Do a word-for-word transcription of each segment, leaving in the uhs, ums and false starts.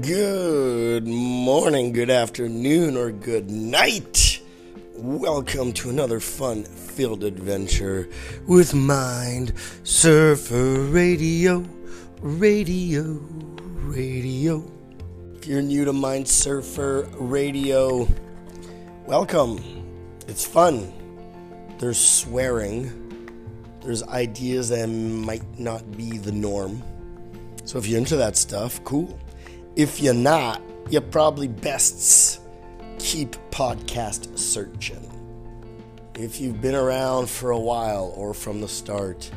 Good morning, good afternoon, or good night. Welcome to another fun-filled adventure with Mind Surfer Radio, radio, radio. If you're new to Mind Surfer Radio, welcome. It's fun. There's swearing. There's ideas that might not be the norm. So if you're into that stuff, cool. If you're not, you probably best keep podcast searching. If you've been around for a while or from the start,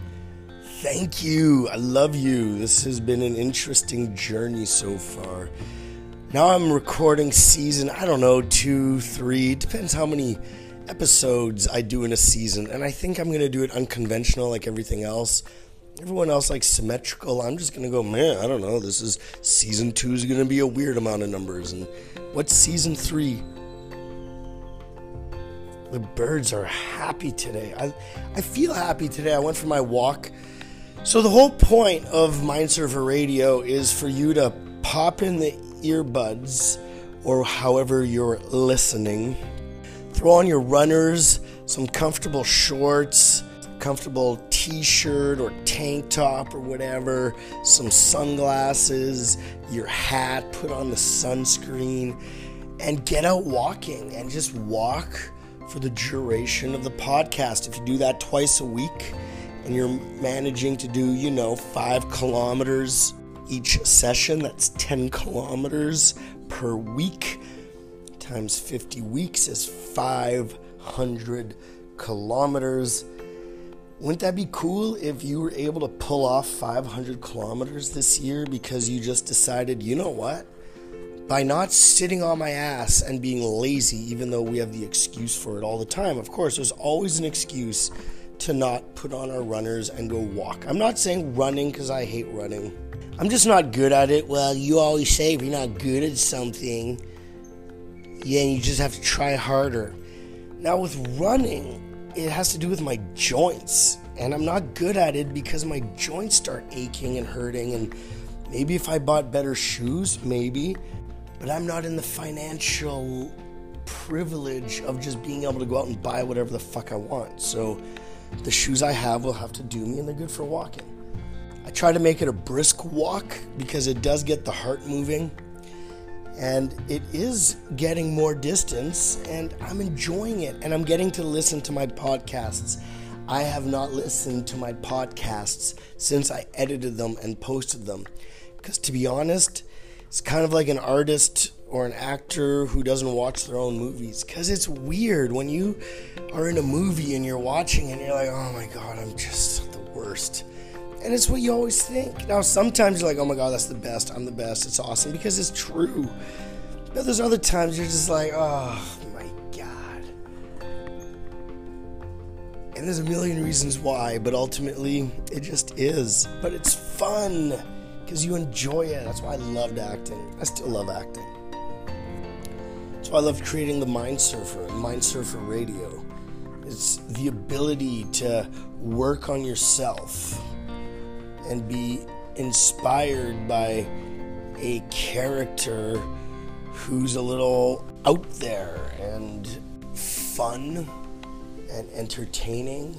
thank you. I love you. This has been an interesting journey so far. Now I'm recording season, I don't know, two, three, depends how many episodes I do in a season. And I think I'm going to do it unconventional like everything else. Everyone else likes symmetrical. I'm just going to go, man, I don't know. This is season two is going to be a weird amount of numbers. And what's season three? The birds are happy today. I, I feel happy today. I went for my walk. So the whole point of Mind Surfer Radio is for you to pop in the earbuds or however you're listening. Throw on your runners, some comfortable shorts, comfortable t-shirt or tank top or whatever, some sunglasses, your hat, put on the sunscreen, and get out walking and just walk for the duration of the podcast. If you do that twice a week and you're managing to do, you know, five kilometers each session, that's ten kilometers per week times fifty weeks is five hundred kilometers. Wouldn't that be cool if you were able to pull off five hundred kilometers this year because you just decided, you know what? By not sitting on my ass and being lazy, even though we have the excuse for it all the time. Of course, there's always an excuse to not put on our runners and go walk. I'm not saying running because I hate running. I'm just not good at it. Well, you always say if you're not good at something, yeah, you just have to try harder. Now with running, it has to do with my joints, and I'm not good at it because my joints start aching and hurting, and maybe if I bought better shoes, maybe, but I'm not in the financial privilege of just being able to go out and buy whatever the fuck I want, so the shoes I have will have to do me, and they're good for walking. I try to make it a brisk walk because it does get the heart moving, and it is getting more distance, and I'm enjoying it, and I'm getting to listen to my podcasts. I have not listened to my podcasts since I edited them and posted them, because to be honest, it's kind of like an artist or an actor who doesn't watch their own movies, because it's weird when you are in a movie and you're watching and you're like, oh my god, I'm just the worst. And it's what you always think. Now, sometimes you're like, oh my god, that's the best, I'm the best, it's awesome, because it's true. But there's other times you're just like, oh my god. And there's a million reasons why, but ultimately, it just is. But it's fun, because you enjoy it. That's why I loved acting. I still love acting. That's why I love creating the Mind Surfer and Mind Surfer Radio. It's the ability to work on yourself and be inspired by a character who's a little out there and fun and entertaining.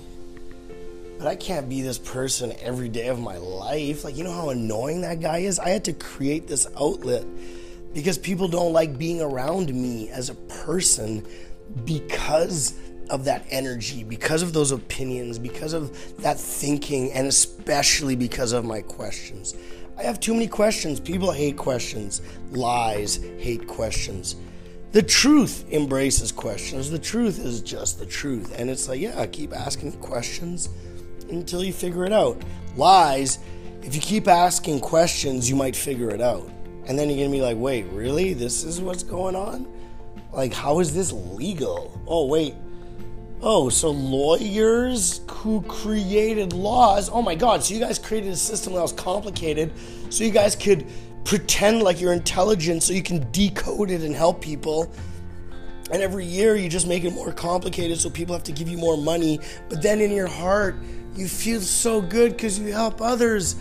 But I can't be this person every day of my life. Like, you know how annoying that guy is? I had to create this outlet because people don't like being around me as a person because of that energy, because of those opinions, because of that thinking, and especially because of my questions. I have too many questions. People hate questions. Lies hate questions. The truth embraces questions. The truth is just the truth. And it's like, yeah, keep asking questions until you figure it out. Lies, if you keep asking questions, you might figure it out. And then you're going to be like, wait, really? This is what's going on? Like, how is this legal? Oh, wait. Oh, so lawyers who created laws. Oh my god, so you guys created a system that was complicated so you guys could pretend like you're intelligent so you can decode it and help people. And every year you just make it more complicated so people have to give you more money. But then in your heart, you feel so good because you help others.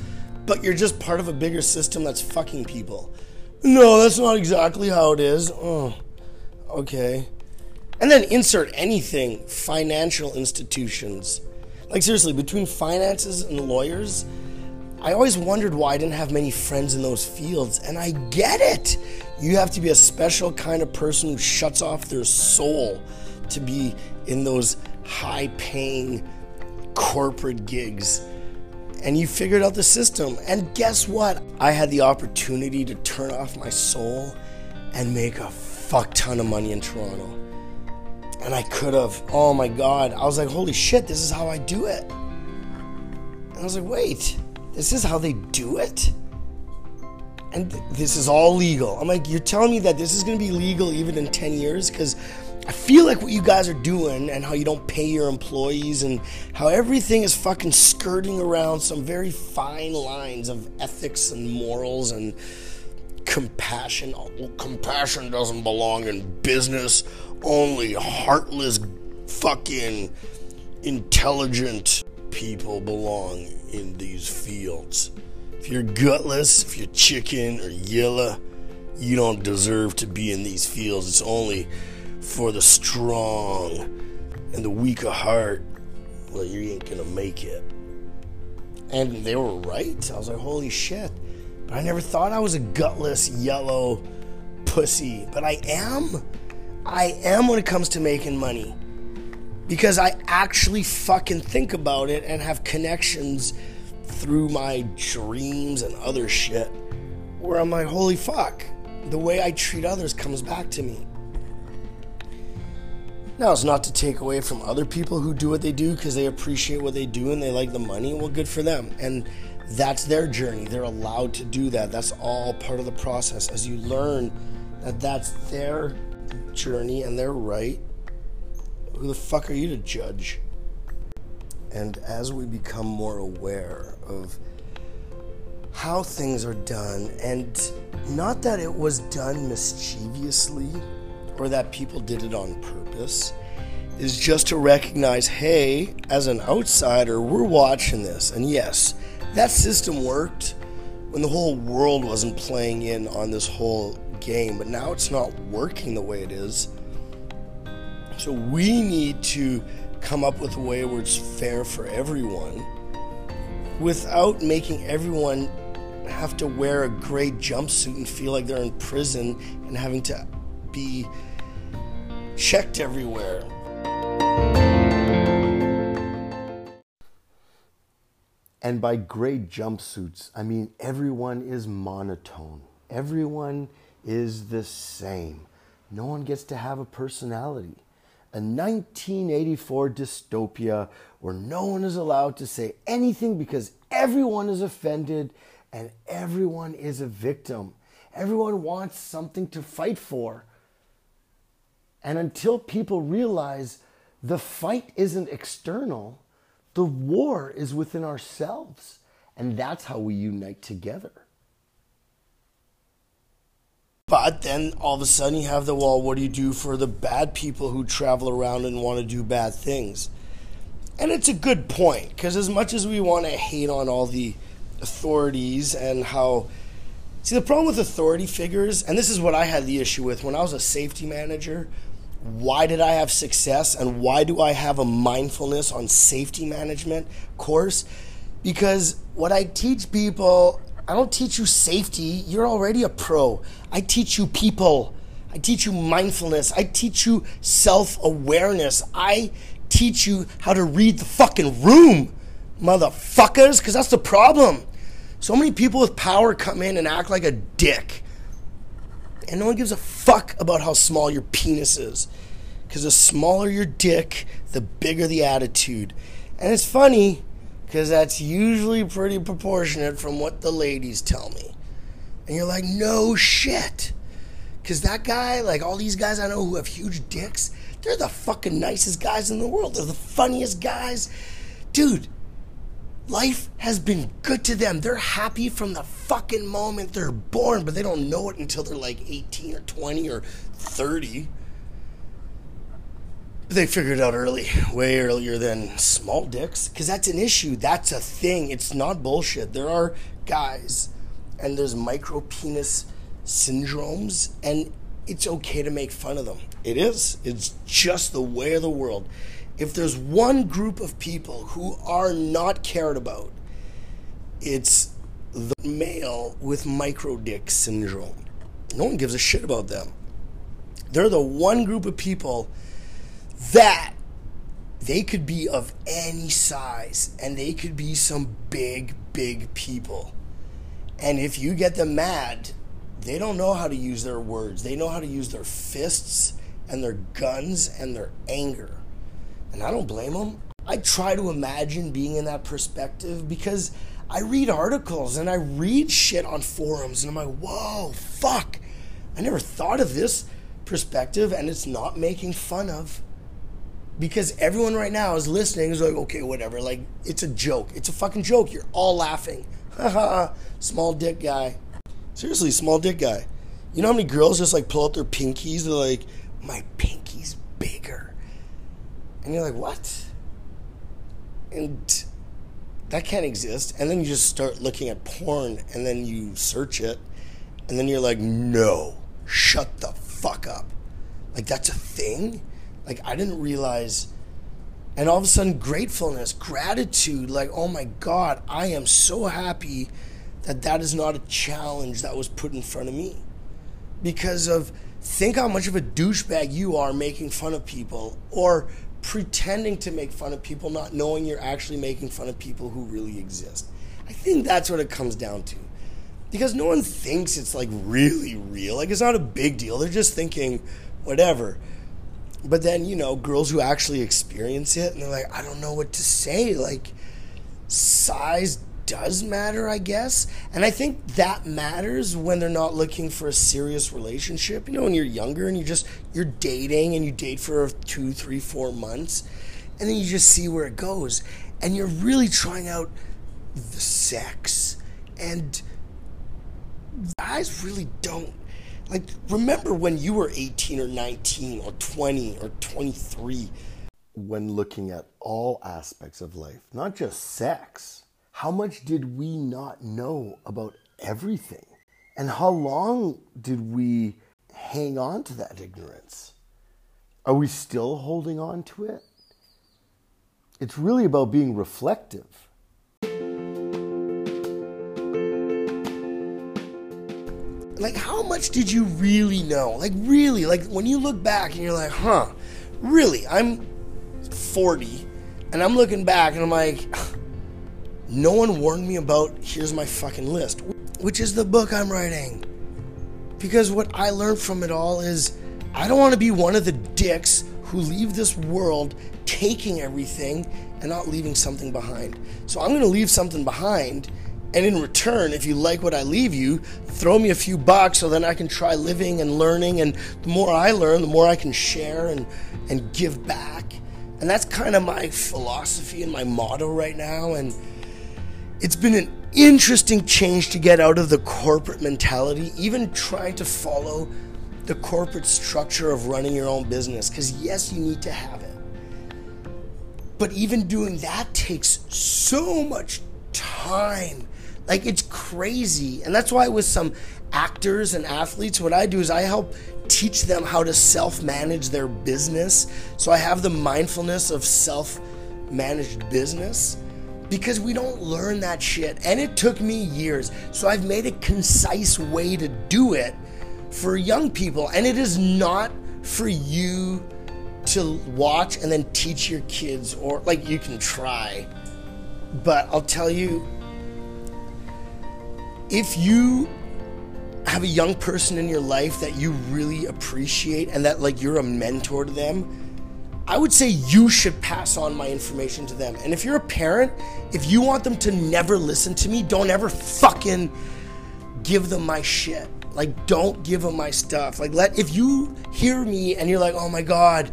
But you're just part of a bigger system that's fucking people. No, that's not exactly how it is. Oh, okay. And then insert anything. Financial institutions. Like, seriously, between finances and lawyers, I always wondered why I didn't have many friends in those fields. And I get it. You have to be a special kind of person who shuts off their soul to be in those high-paying corporate gigs. And you figured out the system. And guess what? I had the opportunity to turn off my soul and make a fuck ton of money in Toronto. And I could have. Oh my God. I was like, holy shit, this is how I do it. And I was like, wait, this is how they do it? And th- this is all legal. I'm like, you're telling me that this is going to be legal even in ten years? Because I feel like what you guys are doing and how you don't pay your employees and how everything is fucking skirting around some very fine lines of ethics and morals and compassion. Oh, compassion doesn't belong in business. Only heartless fucking intelligent people belong in these fields. If you're gutless, if you're chicken or yellow, you don't deserve to be in these fields. It's only for the strong and the weak of heart. Well, you ain't gonna make it. And they were right. I was like, holy shit. But I never thought I was a gutless yellow pussy. But I am. I am when it comes to making money. Because I actually fucking think about it and have connections through my dreams and other shit where I'm like, holy fuck, the way I treat others comes back to me. Now, it's not to take away from other people who do what they do because they appreciate what they do and they like the money. Well, good for them. And that's their journey. They're allowed to do that. That's all part of the process. As you learn that that's their journey and they're right, who the fuck are you to judge? And as we become more aware of how things are done, and not that it was done mischievously, or that people did it on purpose, is just to recognize, hey, as an outsider, we're watching this. And yes, that system worked when the whole world wasn't playing in on this whole game, but now it's not working the way it is. So we need to come up with a way where it's fair for everyone without making everyone have to wear a gray jumpsuit and feel like they're in prison and having to be checked everywhere. And by gray jumpsuits, I mean everyone is monotone. Everyone is the same. No one gets to have a personality. A nineteen eighty-four dystopia where no one is allowed to say anything because everyone is offended and everyone is a victim. Everyone wants something to fight for. And until people realize the fight isn't external, the war is within ourselves. And that's how we unite together. But then all of a sudden you have the wall. What do you do for the bad people who travel around and want to do bad things? And it's a good point, because as much as we want to hate on all the authorities and how... See, the problem with authority figures, and this is what I had the issue with when I was a safety manager, why did I have success and why do I have a mindfulness on safety management course? Because what I teach people... I don't teach you safety. You're already a pro. I teach you people. I teach you mindfulness. I teach you self-awareness. I teach you how to read the fucking room, motherfuckers, because that's the problem. So many people with power come in and act like a dick. And no one gives a fuck about how small your penis is. Because the smaller your dick, the bigger the attitude. And it's funny, because that's usually pretty proportionate from what the ladies tell me. And you're like, no shit. Because that guy, like all these guys I know who have huge dicks, they're the fucking nicest guys in the world. They're the funniest guys. Dude, life has been good to them. They're happy from the fucking moment they're born, but they don't know it until they're like eighteen or twenty or thirty. They figure it out early, way earlier than small dicks, because that's an issue. That's a thing. It's not bullshit. There are guys, and there's micro penis syndromes, and it's okay to make fun of them. It is. It's just the way of the world. If there's one group of people who are not cared about, it's the male with microdick syndrome. No one gives a shit about them. They're the one group of people that they could be of any size, and they could be some big, big people. And if you get them mad, they don't know how to use their words. They know how to use their fists and their guns and their anger. And I don't blame them. I try to imagine being in that perspective, because I read articles and I read shit on forums and I'm like, whoa, fuck. I never thought of this perspective, and it's not making fun of. Because everyone right now is listening is like, okay, whatever. Like, it's a joke. It's a fucking joke. You're all laughing. Haha, small dick guy. Seriously, small dick guy. You know how many girls just like pull out their pinkies? They're like, my pinky's bigger. And you're like, what? And that can't exist. And then you just start looking at porn, and then you search it, and then you're like, no, shut the fuck up. Like, that's a thing? Like, I didn't realize. And all of a sudden, gratefulness, gratitude, like, oh my God, I am so happy that that is not a challenge that was put in front of me. Because of, think how much of a douchebag you are making fun of people, or pretending to make fun of people, not knowing you're actually making fun of people who really exist. I think that's what it comes down to. Because no one thinks it's like really real. Like, it's not a big deal. They're just thinking whatever. But then, you know, girls who actually experience it, and they're like, I don't know what to say. Like, size does matter, I guess. And I think that matters when they're not looking for a serious relationship. You know, when you're younger and you just, you're dating, and you date for two, three, four months. And then you just see where it goes. And you're really trying out the sex. And guys really don't. Like, remember when you were eighteen or nineteen or twenty or twenty-three? When looking at all aspects of life, not just sex, how much did we not know about everything? And how long did we hang on to that ignorance? Are we still holding on to it? It's really about being reflective. Like, how much did you really know? Like, really? Like, when you look back and you're like, huh, really? I'm forty, and I'm looking back, and I'm like, no one warned me about, here's my fucking list, which is the book I'm writing. Because what I learned from it all is, I don't want to be one of the dicks who leave this world taking everything and not leaving something behind. So I'm going to leave something behind. And in return, if you like what I leave you, throw me a few bucks so then I can try living and learning. And the more I learn, the more I can share and, and give back. And that's kind of my philosophy and my motto right now. And it's been an interesting change to get out of the corporate mentality, even trying to follow the corporate structure of running your own business. Because yes, you need to have it. But even doing that takes so much time. Like, it's crazy. And that's why with some actors and athletes, what I do is I help teach them how to self-manage their business. So I have the mindfulness of self-managed business, because we don't learn that shit. And it took me years. So I've made a concise way to do it for young people. And it is not for you to watch and then teach your kids, or like, you can try. But I'll tell you, if you have a young person in your life that you really appreciate and that, like, you're a mentor to them, I would say you should pass on my information to them. And if you're a parent, if you want them to never listen to me, don't ever fucking give them my shit. Like, don't give them my stuff. Like, let, if you hear me and you're like, oh my God,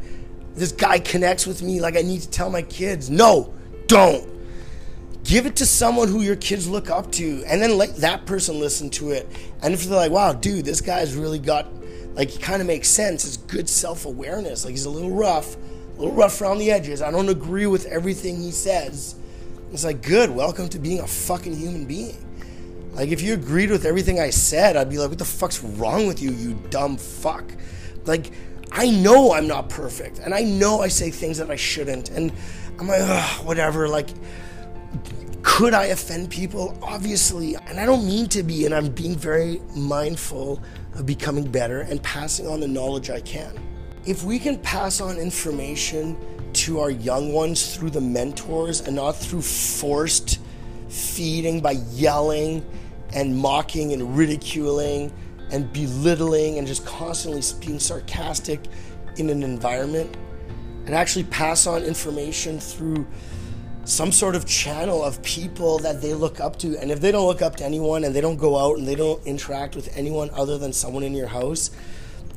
this guy connects with me, like, I need to tell my kids. No, don't. Give it to someone who your kids look up to, and then let that person listen to it. And if they're like, wow, dude, this guy's really got, like, he kind of makes sense. It's good self-awareness. Like, he's a little rough, a little rough around the edges. I don't agree with everything he says. It's like, good, welcome to being a fucking human being. Like, if you agreed with everything I said, I'd be like, what the fuck's wrong with you, you dumb fuck? Like, I know I'm not perfect, and I know I say things that I shouldn't, and I'm like, ugh, whatever, like, could I offend people? Obviously, and I don't mean to be, and I'm being very mindful of becoming better and passing on the knowledge I can. If we can pass on information to our young ones through the mentors and not through forced feeding by yelling and mocking and ridiculing and belittling and just constantly being sarcastic in an environment, and actually pass on information through some sort of channel of people that they look up to. And if they don't look up to anyone and they don't go out and they don't interact with anyone other than someone in your house,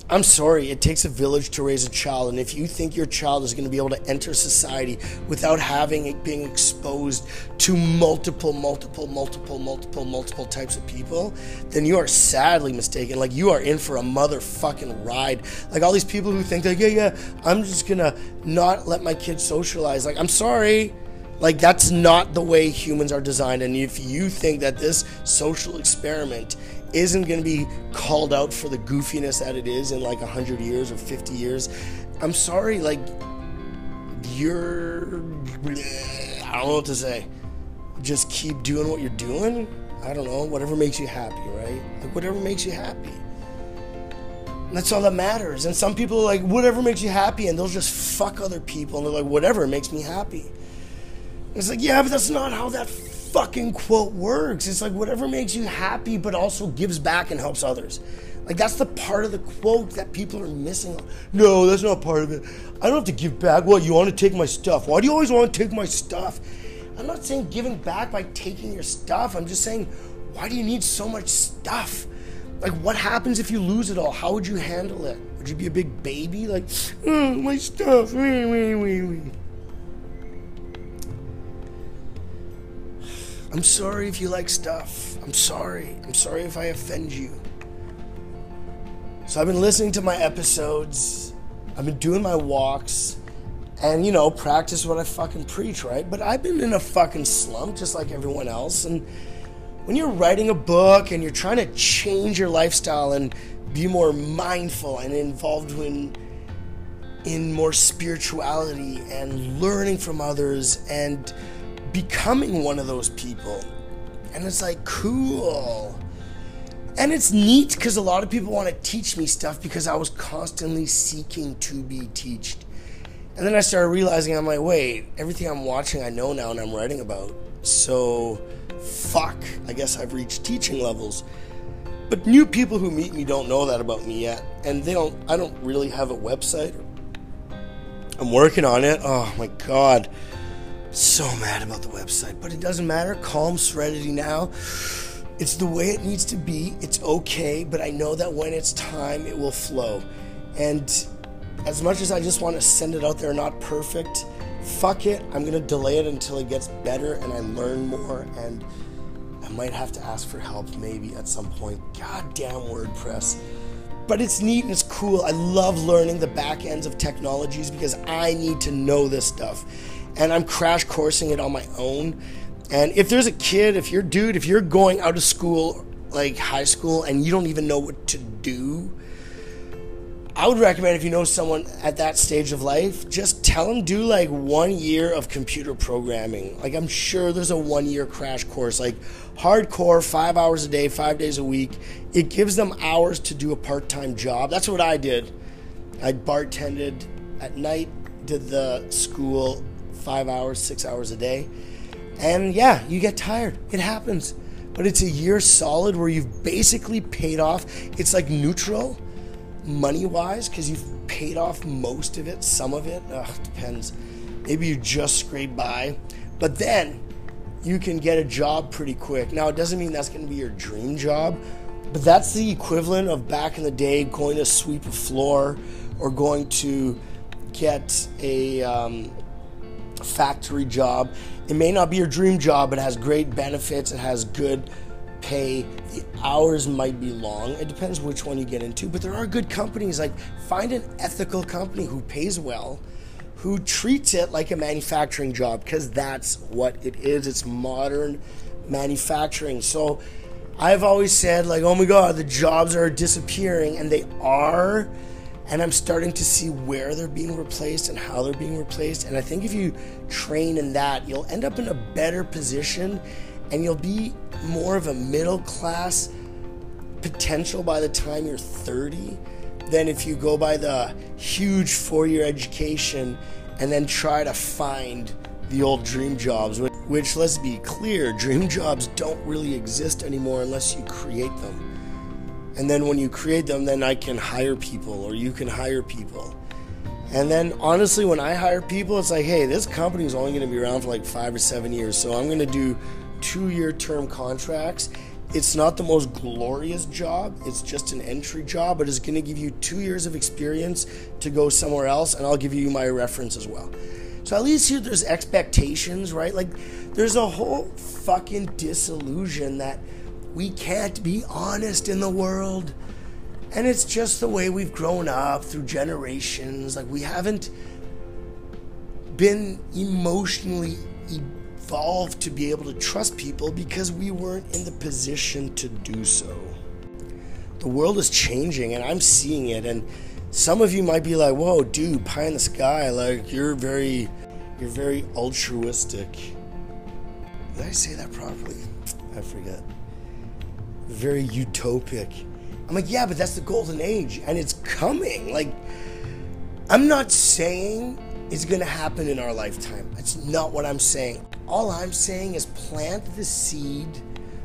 I'm sorry, it takes a village to raise a child. And if you think your child is going to be able to enter society without having it being exposed to multiple, multiple, multiple, multiple, multiple types of people, then you are sadly mistaken. Like, you are in for a motherfucking ride. Like, all these people who think, like, yeah, yeah, I'm just going to not let my kids socialize. Like, I'm sorry. Like, that's not the way humans are designed. And if you think that this social experiment isn't going to be called out for the goofiness that it is in like one hundred years or fifty years, I'm sorry, like, you're, I don't know what to say. Just keep doing what you're doing. I don't know, whatever makes you happy, right? Like, whatever makes you happy. And that's all that matters. And some people are like, whatever makes you happy, and they'll just fuck other people, and they're like, whatever makes me happy. And it's like, yeah, but that's not how that fucking quote works. It's like, whatever makes you happy but also gives back and helps others. Like, that's the part of the quote that people are missing. No, that's not part of it. I don't have to give back. Well, you want to take my stuff. Why do you always want to take my stuff? I'm not saying giving back by taking your stuff. I'm just saying, why do you need so much stuff? Like, what happens if you lose it all? How would you handle it? Would you be a big baby? Like, oh, my stuff. Wee, wee, wee, wee. I'm sorry if you like stuff. I'm sorry. I'm sorry if I offend you. So I've been listening to my episodes. I've been doing my walks. And, you know, practice what I fucking preach, right? But I've been in a fucking slump just like everyone else. And when you're writing a book and you're trying to change your lifestyle and be more mindful and involved in, in more spirituality and learning from others and becoming one of those people, and it's like, cool, and it's neat because a lot of people want to teach me stuff because I was constantly seeking to be taught. And then I started realizing, I'm like, wait, everything I'm watching I know now and I'm writing about, so fuck, I guess I've reached teaching levels. But new people who meet me don't know that about me yet, and they don't I don't really have a website. I'm working on it. Oh my god, so mad about the website, but it doesn't matter. Calm serenity now. It's the way it needs to be. It's okay, but I know that when it's time, it will flow. And as much as I just want to send it out there not perfect, fuck it. I'm going to delay it until it gets better and I learn more, and I might have to ask for help maybe at some point. Goddamn WordPress. But it's neat and it's cool. I love learning the back ends of technologies because I need to know this stuff. And I'm crash coursing it on my own. And if there's a kid, if you're dude, if you're going out of school, like high school, and you don't even know what to do, I would recommend, if you know someone at that stage of life, just tell them do like one year of computer programming. Like, I'm sure there's a one year crash course, like hardcore, five hours a day, five days a week. It gives them hours to do a part-time job. That's what I did. I bartended at night, did the school five hours, six hours a day. And yeah, you get tired. It happens. But it's a year solid where you've basically paid off. It's like neutral money-wise because you've paid off most of it, some of it. Ugh, it depends. Maybe you just scrape by. But then you can get a job pretty quick. Now, it doesn't mean that's going to be your dream job, but that's the equivalent of back in the day going to sweep a floor or going to get a... Um, factory job. It may not be your dream job, but it has great benefits, it has good pay, the hours might be long, it depends which one you get into, but there are good companies. Like, find an ethical company who pays well, who treats it like a manufacturing job, because that's what it is. It's modern manufacturing. So I've always said, like, oh my God, the jobs are disappearing, and they are, and I'm starting to see where they're being replaced and how they're being replaced. And I think if you train in that, you'll end up in a better position, and you'll be more of a middle class potential by the time you're thirty than if you go by the huge four-year education and then try to find the old dream jobs, which, which, let's be clear, dream jobs don't really exist anymore unless you create them. And then when you create them, then I can hire people, or you can hire people. And then honestly, when I hire people, it's like, hey, this company is only going to be around for like five or seven years, so I'm going to do two-year term contracts. It's not the most glorious job, it's just an entry job, but it's going to give you two years of experience to go somewhere else, and I'll give you my reference as well. So at least here there's expectations, right? Like, there's a whole fucking disillusion that we can't be honest in the world. And it's just the way we've grown up through generations. Like, we haven't been emotionally evolved to be able to trust people because we weren't in the position to do so. The world is changing, and I'm seeing it, and some of you might be like, whoa, dude, pie in the sky, like, you're very, you're very altruistic. Did I say that properly? I forget. Very utopic. I'm like, yeah, but that's the golden age, and it's coming. Like, I'm not saying it's gonna happen in our lifetime. That's not what I'm saying. All I'm saying is plant the seed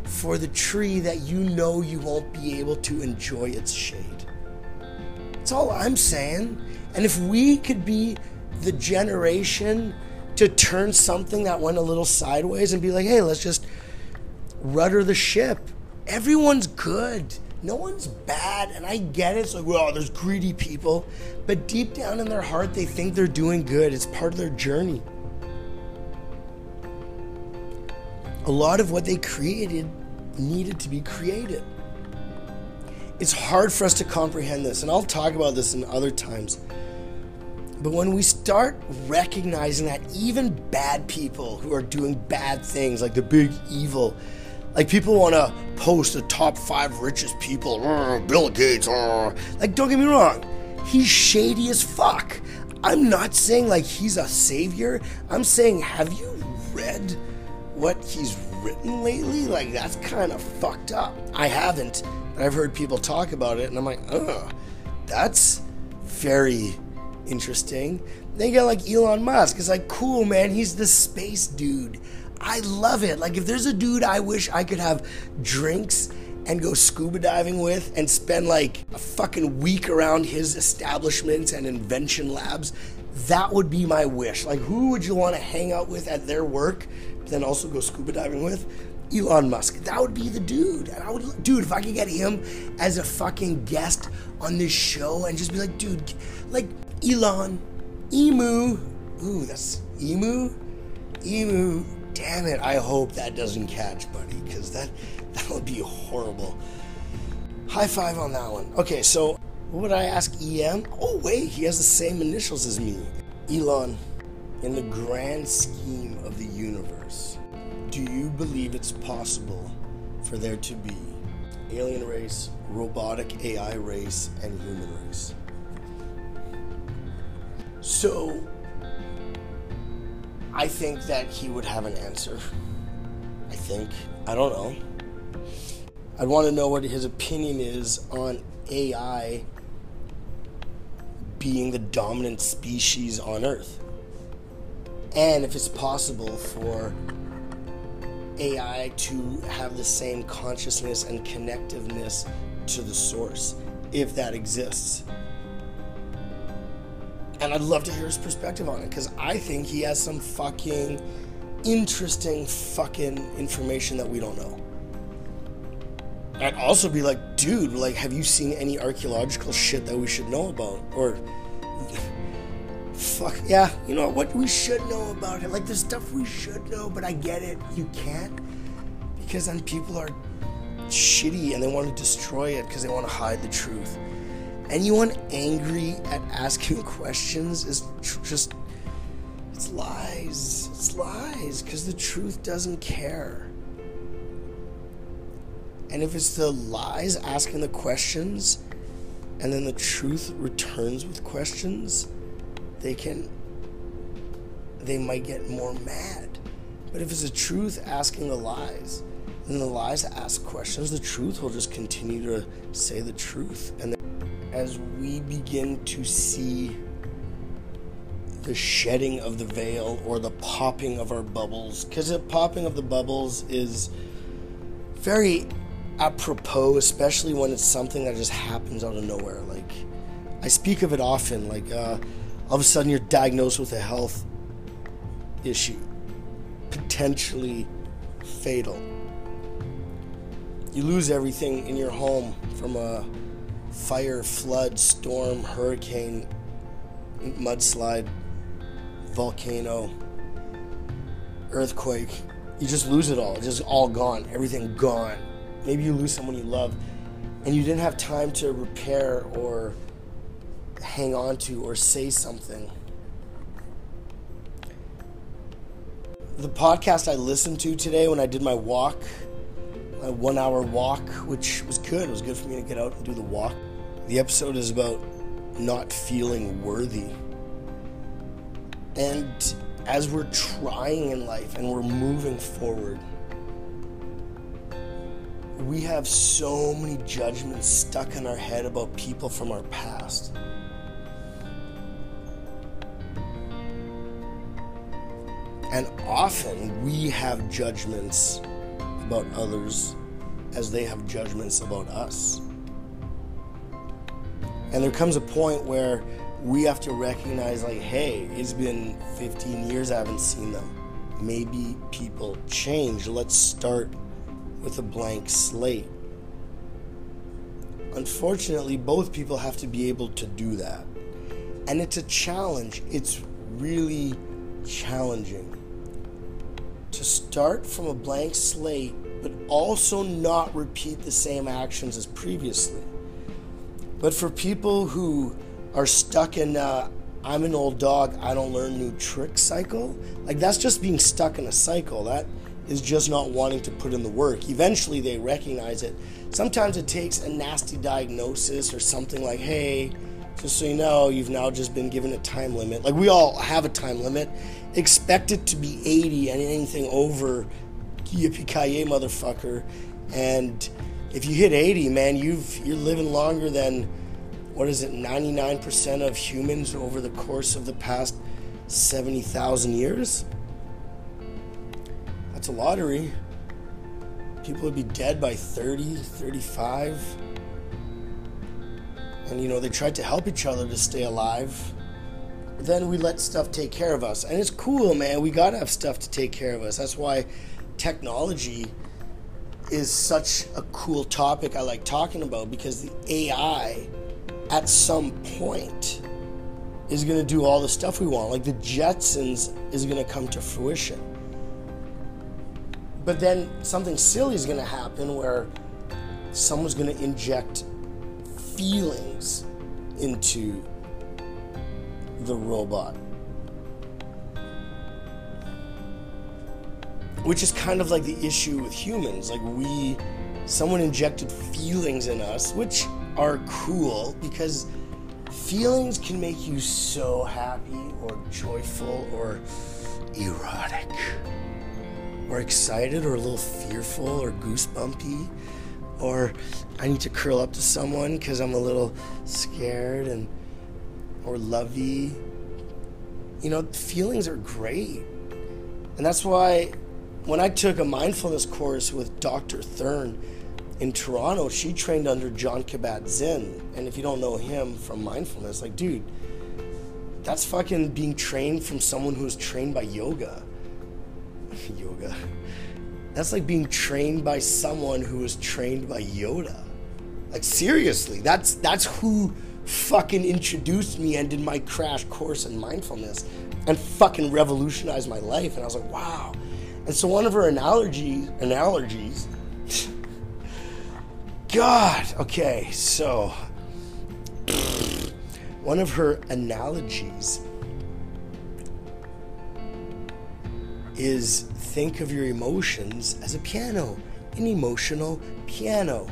for the tree that you know you won't be able to enjoy its shade. That's all I'm saying. And if we could be the generation to turn something that went a little sideways and be like, hey, let's just rudder the ship. Everyone's good. No one's bad. And I get it. It's like, well, there's greedy people. But deep down in their heart, they think they're doing good. It's part of their journey. A lot of what they created needed to be created. It's hard for us to comprehend this, and I'll talk about this in other times. But when we start recognizing that even bad people who are doing bad things, like the big evil, like people want to post the top five richest people, Bill Gates, like, don't get me wrong, he's shady as fuck. I'm not saying like he's a savior. I'm saying, have you read what he's written lately? Like, that's kind of fucked up. I haven't. I've heard people talk about it, and I'm like, ugh, that's very interesting. Then you got like Elon Musk. It's like, cool, man, he's the space dude. I love it. Like, if there's a dude I wish I could have drinks and go scuba diving with and spend like a fucking week around his establishments and invention labs, that would be my wish. Like, who would you want to hang out with at their work, but then also go scuba diving with? Elon Musk. That would be the dude. And I would, dude, if I could get him as a fucking guest on this show and just be like, dude, like, Elon, emu, ooh, that's emu, emu, damn it, I hope that doesn't catch, buddy, because that, that would be horrible. High five on that one. Okay, so what would I ask E M? Oh, wait, he has the same initials as me. Elon, in the grand scheme of the universe, do you believe it's possible for there to be alien race, robotic A I race, and human race? So, I think that he would have an answer. I think. I don't know. I'd want to know what his opinion is on A I being the dominant species on Earth. And if it's possible for A I to have the same consciousness and connectiveness to the source, if that exists. And I'd love to hear his perspective on it, because I think he has some fucking interesting fucking information that we don't know. I'd also be like, dude, like, have you seen any archaeological shit that we should know about? Or fuck yeah, you know what, we should know about it. Like, there's stuff we should know, but I get it, you can't, because then people are shitty and they want to destroy it because they want to hide the truth. Anyone angry at asking questions is tr- just it's lies it's lies because the truth doesn't care. And if it's the lies asking the questions, and then the truth returns with questions, they can, they might get more mad. But if it's the truth asking the lies, then the lies ask questions, the truth will just continue to say the truth. And then as we begin to see the shedding of the veil, or the popping of our bubbles, because the popping of the bubbles is very apropos, especially when it's something that just happens out of nowhere. Like, I speak of it often, like uh, all of a sudden you're diagnosed with a health issue, potentially fatal. You lose everything in your home from a fire, flood, storm, hurricane, mudslide, volcano, earthquake. You just lose it all. It's just all gone. Everything gone. Maybe you lose someone you love, and you didn't have time to repair or hang on to or say something. The podcast I listened to today when I did my walk, my one hour walk, which was good. It was good for me to get out and do the walk. The episode is about not feeling worthy. And as we're trying in life and we're moving forward, we have so many judgments stuck in our head about people from our past. And often we have judgments about others as they have judgments about us. And there comes a point where we have to recognize, like, hey, it's been fifteen years I haven't seen them. Maybe people change. Let's start with a blank slate. Unfortunately, both people have to be able to do that. And it's a challenge. It's really challenging to start from a blank slate, but also not repeat the same actions as previously. But for people who are stuck in uh, I'm an old dog, I don't learn new tricks cycle, like, that's just being stuck in a cycle. That is just not wanting to put in the work. Eventually they recognize it. Sometimes it takes a nasty diagnosis or something like, hey, just so you know, you've now just been given a time limit. Like, we all have a time limit. Expect it to be eighty and anything over, yippee-ki-yay, motherfucker. And if you hit eighty, man, you've, you're living longer than, what is it, ninety-nine percent of humans over the course of the past seventy thousand years? That's a lottery. People would be dead by thirty, thirty-five. And, you know, they tried to help each other to stay alive. But then we let stuff take care of us. And it's cool, man. We gotta have stuff to take care of us. That's why technology is such a cool topic I like talking about, because the A I at some point is going to do all the stuff we want. Like, the Jetsons is going to come to fruition. But then something silly is going to happen where someone's going to inject feelings into the robot, which is kind of like the issue with humans. Like, we, someone injected feelings in us, which are cool, because feelings can make you so happy or joyful or erotic or excited or a little fearful or goosebumpy, or I need to curl up to someone because I'm a little scared, and or lovey. You know, feelings are great. And that's why when I took a mindfulness course with Doctor Thurn in Toronto, she trained under Jon Kabat-Zinn. And if you don't know him from mindfulness, like, dude, that's fucking being trained from someone who's trained by yoga. Yoga. That's like being trained by someone who was trained by Yoda. Like, seriously, that's that's who fucking introduced me and did my crash course in mindfulness and fucking revolutionized my life. And I was like, wow. And so one of her analogy, analogies, God, okay, so, one of her analogies is, think of your emotions as a piano. an emotional piano.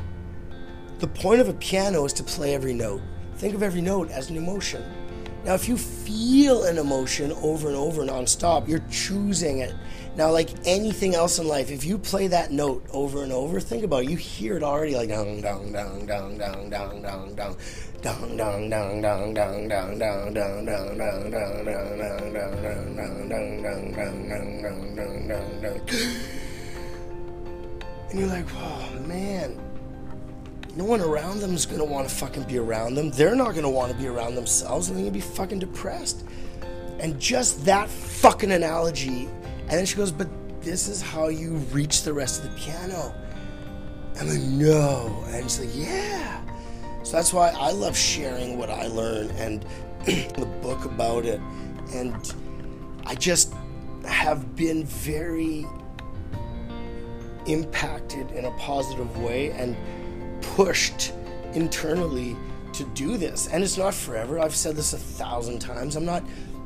The point of a piano is to play every note. Think of every note as an emotion. Now, if you feel an emotion over and over nonstop, you're choosing it. Now, like anything else in life, if you play that note over and over, think about it. You hear it already, like dong, dong, dong, dong, dong, dong, dong, dong, dong, dong, dong, dong, dong, dong, dong, dong, dong, dong, dong, dong, dong, dong, dong, dong, dong, dong, dong, dong, dong, dong. And you're like, oh man. No one around them is going to want to fucking be around them. They're not going to want to be around themselves, and they're going to be fucking depressed. And just that fucking analogy. And then she goes, but this is how you reach the rest of the piano. I'm like, no. And she's like, yeah. So that's why I love sharing what I learn and the book about it. And I just have been very impacted in a positive way and pushed internally to do this. And it's not forever. I've said this a thousand times. I'm not,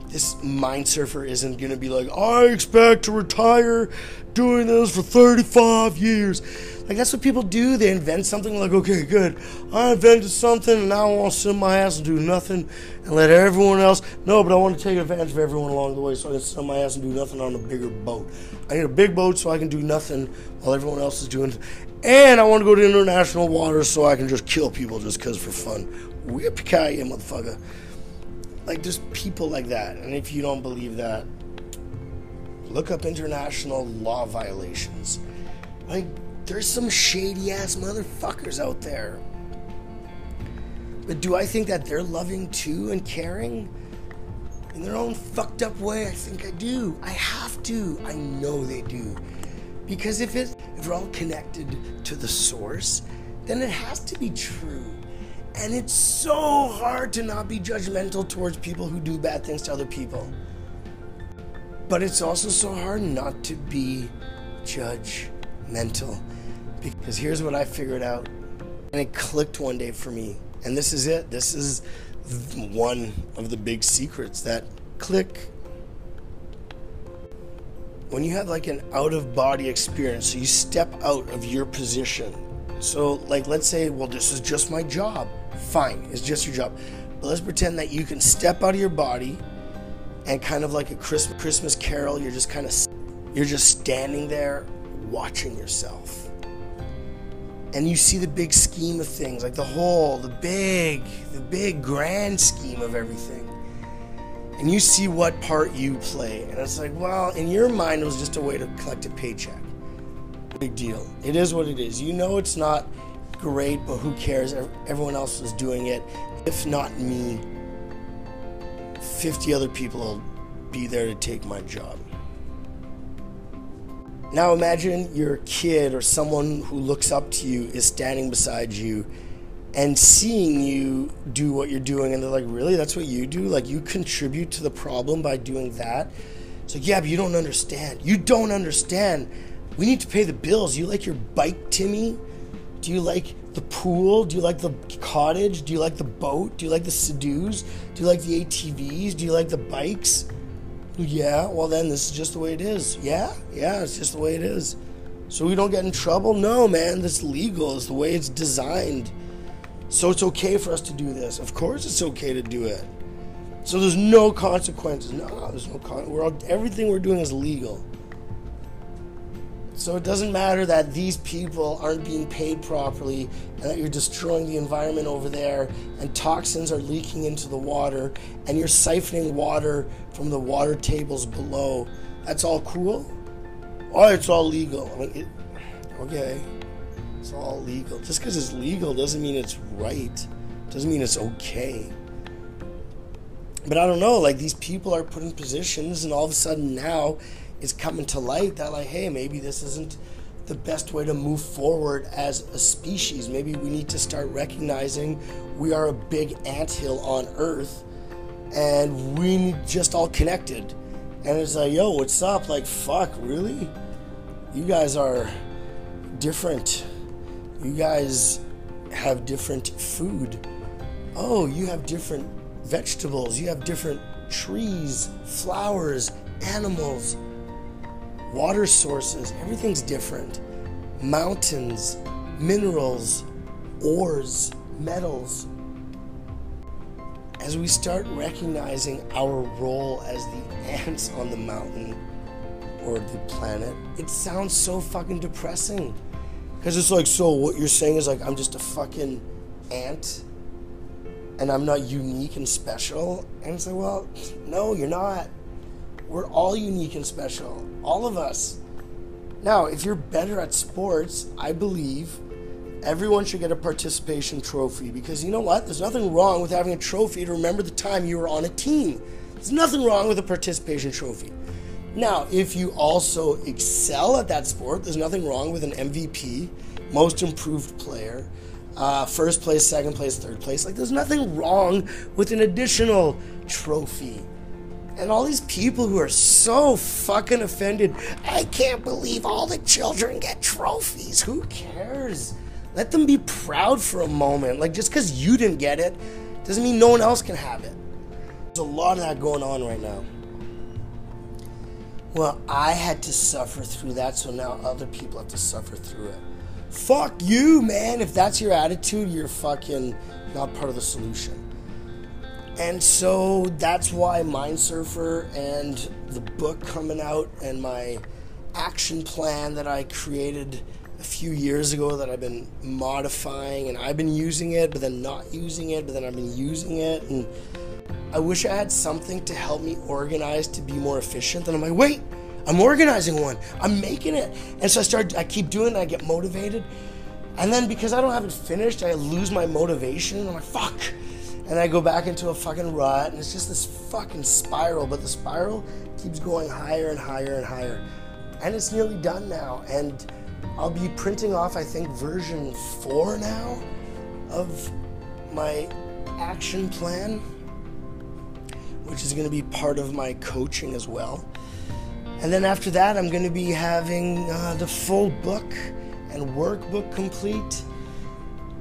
this mind surfer isn't going to be like, I expect to retire doing this for thirty-five years. Like, that's what people do. They invent something like, okay, good, I invented something and now I want to sit my ass and do nothing and let everyone else, no, but I want to take advantage of everyone along the way, so I can sit my ass and do nothing on a bigger boat. I need a big boat so I can do nothing while everyone else is doing, and I want to go to international waters so I can just kill people just because for fun. Whip-ki-ya, motherfucker. Like, there's people like that, and if you don't believe that, look up international law violations. Like, there's some shady-ass motherfuckers out there. But do I think that they're loving, too, and caring? In their own fucked-up way, I think I do. I have to. I know they do. Because if it, if we're all connected to the source, then it has to be true. And it's so hard to not be judgmental towards people who do bad things to other people. But it's also so hard not to be judgmental. Because here's what I figured out. And it clicked one day for me. And this is it. This is one of the big secrets that click. When you have like an out-of-body experience, so you step out of your position. So like, let's say, well, this is just my job. Fine, it's just your job. But let's pretend that you can step out of your body and kind of like a Christmas, Christmas carol, you're just kind of, you're just standing there watching yourself. And you see the big scheme of things, like the whole, the big, the big grand scheme of everything. And you see what part you play. And it's like, well, in your mind, it was just a way to collect a paycheck. Big deal. It is what it is. You know it's not great, but who cares? Everyone else is doing it. If not me, fifty other people will be there to take my job. Now imagine your kid or someone who looks up to you is standing beside you and seeing you do what you're doing, and they're like, really? That's what you do? Like, you contribute to the problem by doing that? It's like, yeah, but you don't understand. You don't understand. We need to pay the bills. You like your bike, Timmy? Do you like the pool? Do you like the cottage? Do you like the boat? Do you like the Sea-Doos? Do you like the A T Vs? Do you like the bikes? Yeah, well then, this is just the way it is. Yeah? Yeah, it's just the way it is. So we don't get in trouble? No, man, that's legal. It's the way it's designed. So it's okay for us to do this. Of course it's okay to do it. So there's no consequences. No, there's no con- we're all, everything we're doing is legal. So it doesn't matter that these people aren't being paid properly and that you're destroying the environment over there and toxins are leaking into the water and you're siphoning water from the water tables below. That's all cool? Oh, it's all legal. I mean, it, okay. It's all legal. Just because it's legal doesn't mean it's right. Doesn't mean it's okay. But I don't know, like, these people are put in positions and all of a sudden now it's coming to light that, like, hey, maybe this isn't the best way to move forward as a species. Maybe we need to start recognizing we are a big anthill on Earth and we just all connected. And it's like, yo, what's up? Like, fuck, really? You guys are different. You guys have different food. Oh, you have different vegetables. You have different trees, flowers, animals, water sources. Everything's different. mountains, minerals, ores, metals. As we start recognizing our role as the ants on the mountain or the planet, it sounds so fucking depressing. Because it's like, so what you're saying is like, I'm just a fucking ant and I'm not unique and special. And it's like, well, no, you're not. We're all unique and special. All of us. Now, if you're better at sports, I believe everyone should get a participation trophy, because you know what? There's nothing wrong with having a trophy to remember the time you were on a team. There's nothing wrong with a participation trophy. Now, if you also excel at that sport, there's nothing wrong with an M V P, most improved player, uh, first place, second place, third place. Like, there's nothing wrong with an additional trophy. And all these people who are so fucking offended, I can't believe all the children get trophies. Who cares? Let them be proud for a moment. Like, just because you didn't get it doesn't mean no one else can have it. There's a lot of that going on right now. Well, I had to suffer through that, so now other people have to suffer through it. Fuck you, man. If that's your attitude, you're fucking not part of the solution. And so that's why Mind Surfer and the book coming out and my action plan that I created a few years ago that I've been modifying, and I've been using it but then not using it, but then I've been using it, and I wish I had something to help me organize to be more efficient. Then I'm like, wait, I'm organizing one, I'm making it. And so I start, I keep doing it, I get motivated, and then because I don't have it finished, I lose my motivation, and I'm like, fuck, and I go back into a fucking rut, and it's just this fucking spiral, but the spiral keeps going higher and higher and higher, and it's nearly done now, and I'll be printing off, I think, version four now of my action plan, which is going to be part of my coaching as well. And then after that, I'm going to be having uh, the full book and workbook complete.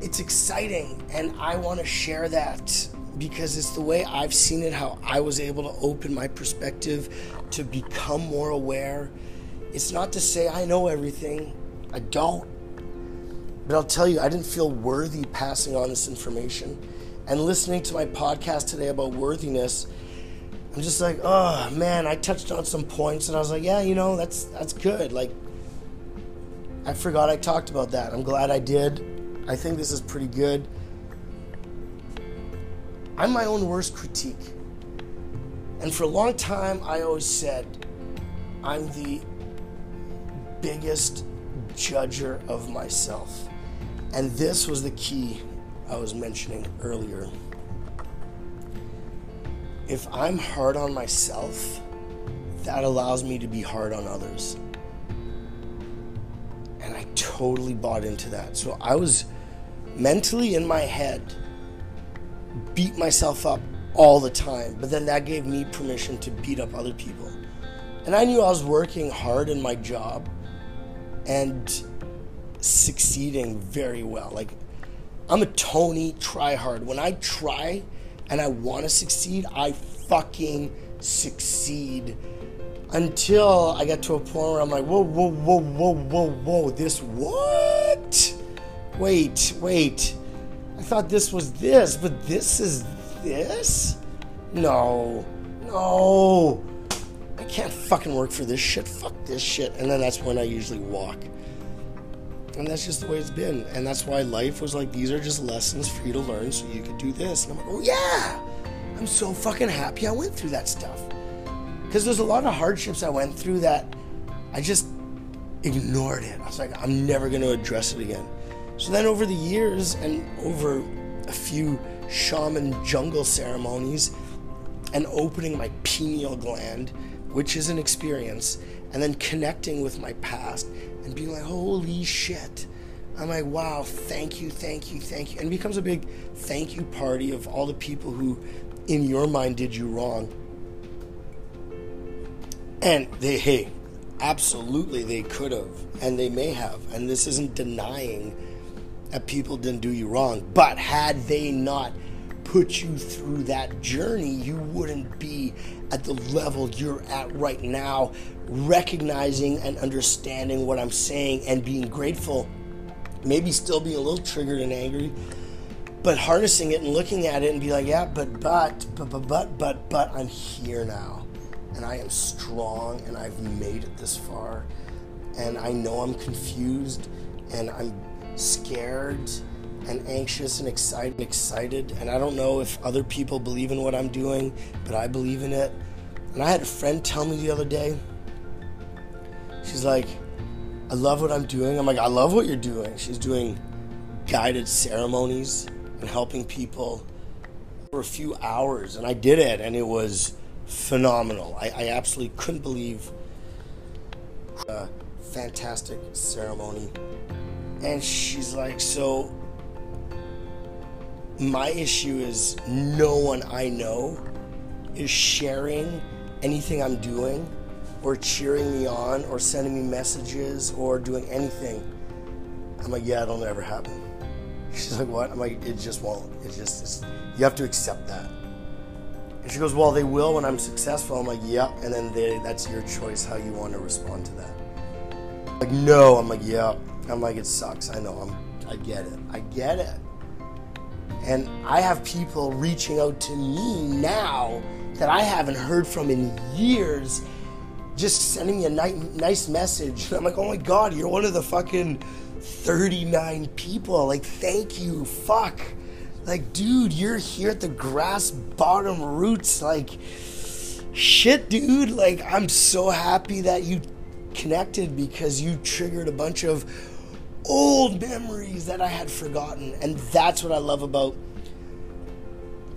It's exciting, and I want to share that because it's the way I've seen it, how I was able to open my perspective to become more aware. It's not to say I know everything. I don't. But I'll tell you, I didn't feel worthy passing on this information. And listening to my podcast today about worthiness, I'm just like, oh man, I touched on some points and I was like, yeah, you know, that's that's good. Like, I forgot I talked about that. I'm glad I did. I think this is pretty good. I'm my own worst critique. And for a long time, I always said, I'm the biggest judger of myself. And this was the key I was mentioning earlier. If I'm hard on myself, that allows me to be hard on others. And I totally bought into that. So I was mentally in my head, beat myself up all the time, but then that gave me permission to beat up other people. And I knew I was working hard in my job and succeeding very well. Like, I'm a Tony try hard. When I try and I want to succeed, I fucking succeed. Until I got to a point where I'm like, whoa, whoa, whoa, whoa, whoa, whoa, this what? Wait, wait. I thought this was this, but this is this? No, no. I can't fucking work for this shit. Fuck this shit. And then that's when I usually walk. And that's just the way it's been. And that's why life was like, these are just lessons for you to learn so you could do this. And I'm like, oh yeah, I'm so fucking happy I went through that stuff. Because there's a lot of hardships I went through that I just ignored it. I was like, I'm never going to address it again. So then over the years and over a few shaman jungle ceremonies and opening my pineal gland, which is an experience, and then connecting with my past and being like, holy shit. I'm like, wow, thank you, thank you, thank you. And it becomes a big thank you party of all the people who, in your mind, did you wrong. And they, hey, absolutely they could have, and they may have. And this isn't denying that people didn't do you wrong. But had they not put you through that journey, you wouldn't be at the level you're at right now, recognizing and understanding what I'm saying and being grateful, maybe still being a little triggered and angry, but harnessing it and looking at it and be like, yeah, but, but, but, but, but, but, but I'm here now, and I am strong, and I've made it this far, and I know I'm confused, and I'm scared, and anxious, and excited, excited, and I don't know if other people believe in what I'm doing, but I believe in it. And I had a friend tell me the other day, she's like, I love what I'm doing. I'm like, I love what you're doing. She's doing guided ceremonies and helping people for a few hours, and I did it, and it was phenomenal. I, I absolutely couldn't believe a fantastic ceremony. And she's like, so my issue is no one I know is sharing anything I'm doing or cheering me on or sending me messages or doing anything. I'm like, yeah, it'll never happen. She's like, what? I'm like, it just won't. It just, it's, you have to accept that. And she goes, well, they will when I'm successful. I'm like, yeah, and then they, that's your choice how you want to respond to that. I'm like, no. I'm like, yeah. I'm like, it sucks. I know. I'm, I get it. I get it. And I have people reaching out to me now that I haven't heard from in years, just sending me a nice message. And I'm like, oh my God, you're one of the fucking thirty-nine people. Like, thank you. Fuck. Like, dude, you're here at the grass bottom roots. Like, shit, dude. Like, I'm so happy that you connected because you triggered a bunch of old memories that I had forgotten. And that's what I love about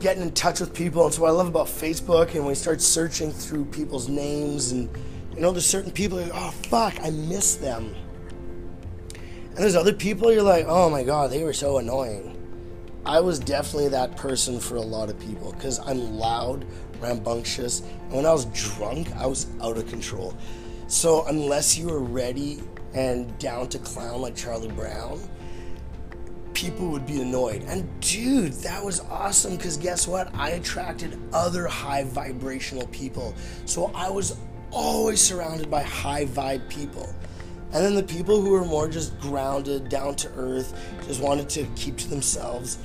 getting in touch with people. And so I love about Facebook, and when you start searching through people's names, and you know, there's certain people you're like, oh fuck, I miss them. And there's other people you're like, oh my God, they were so annoying. I was definitely that person for a lot of people because I'm loud, rambunctious, and when I was drunk, I was out of control. So unless you were ready and down to clown like Charlie Brown, people would be annoyed. And dude, that was awesome because guess what? I attracted other high vibrational people. So I was always surrounded by high vibe people. And then the people who were more just grounded, down to earth, just wanted to keep to themselves,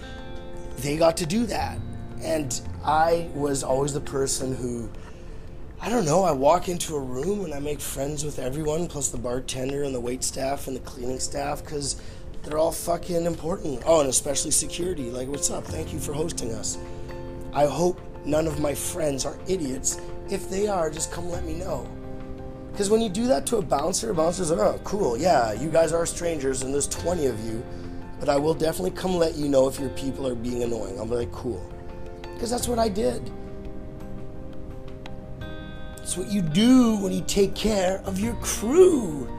they got to do that. And I was always the person who, I don't know, I walk into a room and I make friends with everyone, plus the bartender and the wait staff and the cleaning staff, because they're all fucking important. Oh, and especially security. Like, what's up? Thank you for hosting us. I hope none of my friends are idiots. If they are, just come let me know. Because when you do that to a bouncer, a bouncer's like, oh, cool, yeah, you guys are strangers and there's twenty of you, but I will definitely come let you know if your people are being annoying. I'll be like, cool. Because that's what I did. It's what you do when you take care of your crew.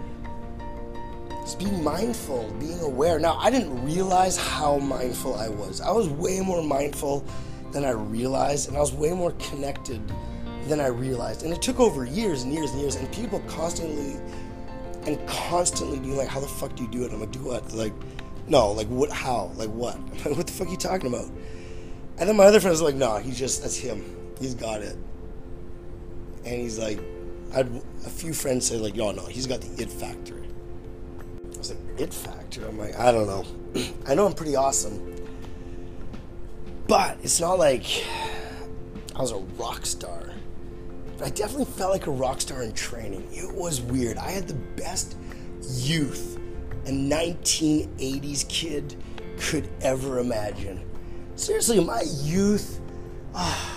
It's being mindful, being aware. Now, I didn't realize how mindful I was. I was way more mindful than I realized, and I was way more connected than I realized. And it took over years and years and years, and people constantly and constantly being like, how the fuck do you do it? I'm like, do what? They're like, no, like, what, how? Like, what? I'm like, what the fuck are you talking about? And then my other friends were like, nah, he's just, that's him. He's got it. And he's like, I'd, a few friends say like, yo, no, he's got the it factor. I was like, it factor? I'm like, I don't know. I know I'm pretty awesome. But it's not like I was a rock star. But I definitely felt like a rock star in training. It was weird. I had the best youth a nineteen eighties kid could ever imagine. Seriously, my youth... Uh,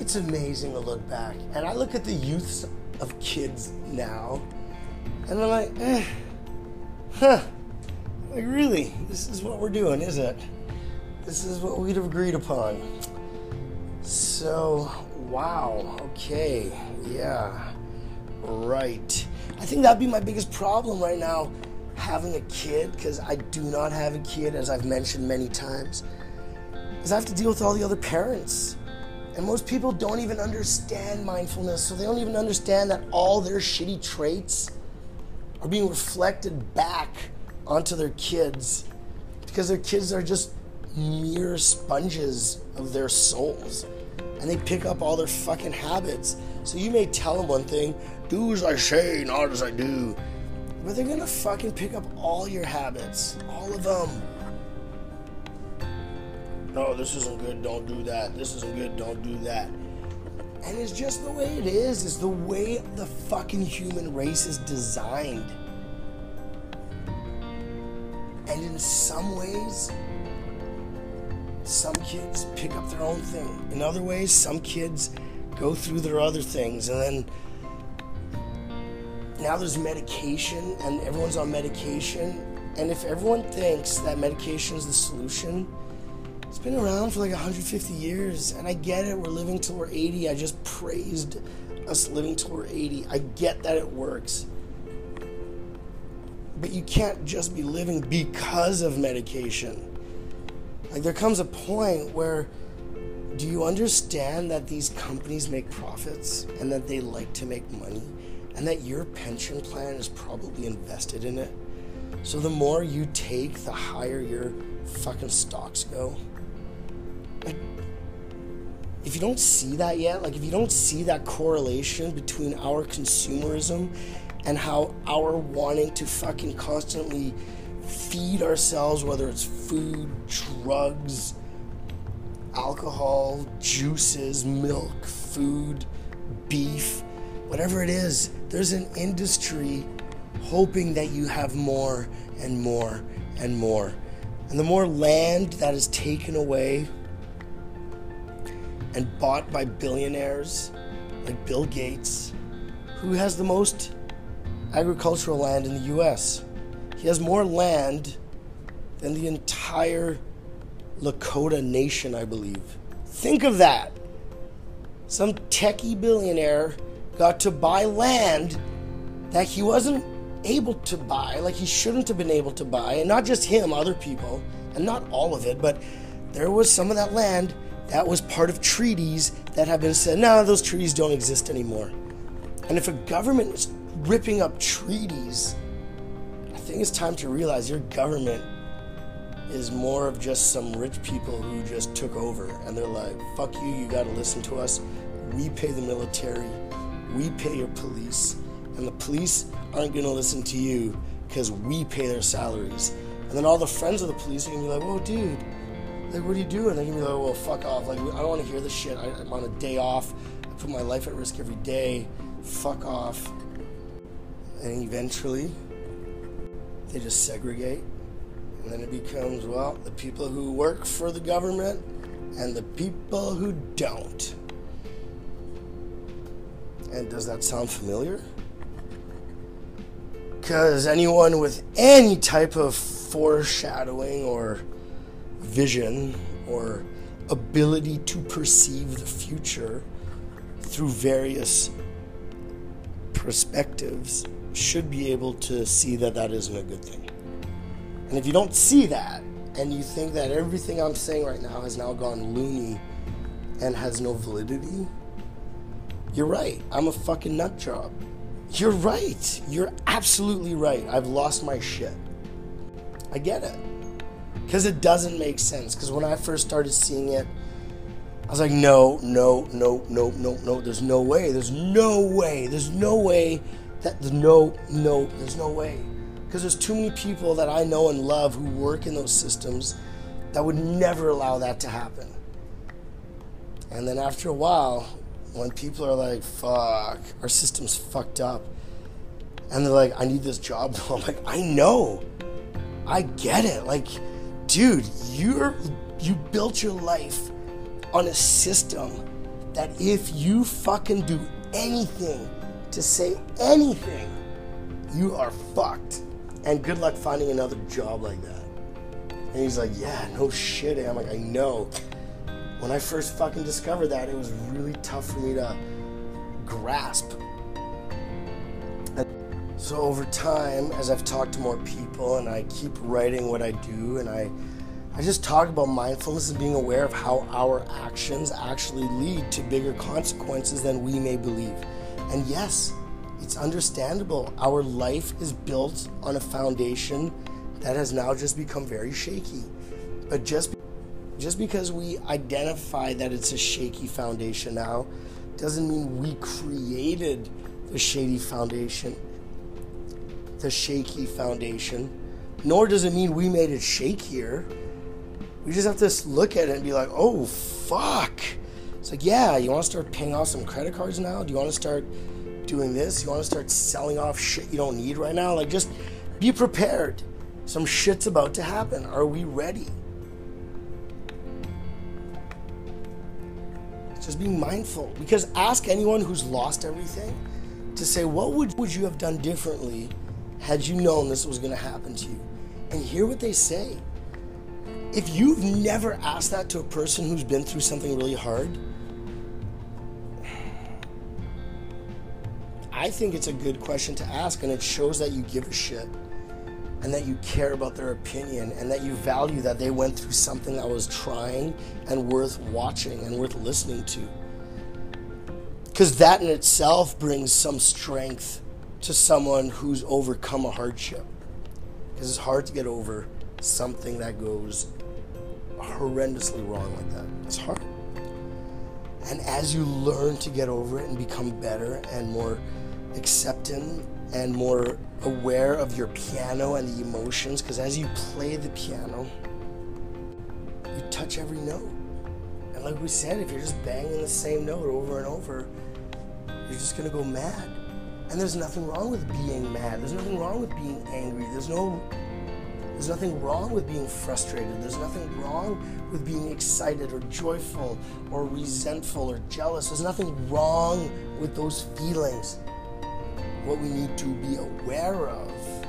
It's amazing to look back. And I look at the youths of kids now, and I'm like, eh, huh, like really, this is what we're doing, is it? This is what we'd have agreed upon. So, wow, okay, yeah, right. I think that'd be my biggest problem right now, having a kid, because I do not have a kid, as I've mentioned many times, is I have to deal with all the other parents. And most people don't even understand mindfulness, so they don't even understand that all their shitty traits are being reflected back onto their kids because their kids are just mere sponges of their souls, and they pick up all their fucking habits. So you may tell them one thing, do as I say, not as I do, but they're gonna fucking pick up all your habits, all of them. No, this isn't good, don't do that. This isn't good, don't do that. And it's just the way it is. It's the way the fucking human race is designed. And in some ways, some kids pick up their own thing. In other ways, some kids go through their other things. And then now there's medication, and everyone's on medication. And if everyone thinks that medication is the solution, it's been around for like one hundred fifty years, and I get it, we're living till we're eighty. I just praised us living till we're eighty. I get that it works. But you can't just be living because of medication. Like, there comes a point where, do you understand that these companies make profits and that they like to make money and that your pension plan is probably invested in it? So the more you take, the higher your fucking stocks go. Like, if you don't see that yet, like if you don't see that correlation between our consumerism and how our wanting to fucking constantly feed ourselves, whether it's food, drugs, alcohol, juices, milk, food, beef, whatever it is, there's an industry hoping that you have more and more and more. And the more land that is taken away and bought by billionaires like Bill Gates, who has the most agricultural land in the U S. He has more land than the entire Lakota nation, I believe. Think of that. Some techie billionaire got to buy land that he wasn't able to buy, like he shouldn't have been able to buy, and not just him, other people, and not all of it, but there was some of that land that was part of treaties that have been said, no, those treaties don't exist anymore. And if a government is ripping up treaties, I think it's time to realize your government is more of just some rich people who just took over, and they're like, fuck you, you gotta listen to us, we pay the military, we pay your police, and the police aren't gonna listen to you because we pay their salaries. And then all the friends of the police are gonna be like, whoa, dude, like, what are you doing? They're gonna be like, well, fuck off. Like, I don't wanna hear this shit. I, I'm on a day off. I put my life at risk every day. Fuck off. And eventually, they just segregate. And then it becomes, well, the people who work for the government and the people who don't. And does that sound familiar? Because anyone with any type of foreshadowing or vision or ability to perceive the future through various perspectives should be able to see that that isn't a good thing. And if you don't see that and you think that everything I'm saying right now has now gone loony and has no validity, you're right. I'm a fucking nut job. You're right. You're absolutely right. I've lost my shit. I get it. Because it doesn't make sense. Because when I first started seeing it, I was like, no, no, no, no, no, no. There's no way. There's no way. There's no way that the no, no, there's no way. Because there's too many people that I know and love who work in those systems that would never allow that to happen. And then after a while, when people are like, fuck, our system's fucked up, and they're like, I need this job, I'm like, I know, I get it. Like, dude, you're you built your life on a system that if you fucking do anything to say anything, you are fucked, and good luck finding another job like that. And he's like, yeah, no shit. And I'm like, I know. When I first fucking discovered that, it was really tough for me to grasp. And so over time, as I've talked to more people and I keep writing what I do, and I, I just talk about mindfulness and being aware of how our actions actually lead to bigger consequences than we may believe. And yes, it's understandable. Our life is built on a foundation that has now just become very shaky. But just Just because we identify that it's a shaky foundation now doesn't mean we created the shady foundation, the shaky foundation, nor does it mean we made it shakier. We just have to look at it and be like, oh, fuck. It's like, yeah, you want to start paying off some credit cards now? Do you want to start doing this? You want to start selling off shit you don't need right now? Like, just be prepared. Some shit's about to happen. Are we ready? Just be mindful, because ask anyone who's lost everything to say, what would, would you have done differently had you known this was going to happen to you? And hear what they say. If you've never asked that to a person who's been through something really hard, I think it's a good question to ask, and it shows that you give a shit and that you care about their opinion and that you value that they went through something that was trying and worth watching and worth listening to. Because that in itself brings some strength to someone who's overcome a hardship. Because it's hard to get over something that goes horrendously wrong like that. It's hard. And as you learn to get over it and become better and more acceptant and more aware of your piano and the emotions, because as you play the piano, you touch every note. And like we said, if you're just banging the same note over and over, you're just going to go mad. And there's nothing wrong with being mad. There's nothing wrong with being angry. There's no, there's nothing wrong with being frustrated. There's nothing wrong with being excited or joyful or resentful or jealous. There's nothing wrong with those feelings. What we need to be aware of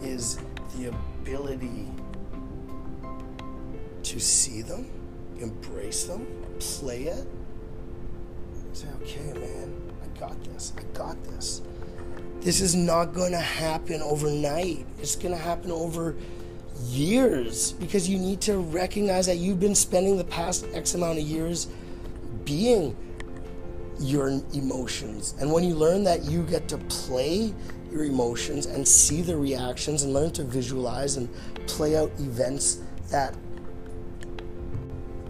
is the ability to see them, embrace them, play it, say, okay, man, I got this, I got this. This is not going to happen overnight. It's going to happen over years, because you need to recognize that you've been spending the past X amount of years being your emotions. And when you learn that you get to play your emotions and see the reactions and learn to visualize and play out events that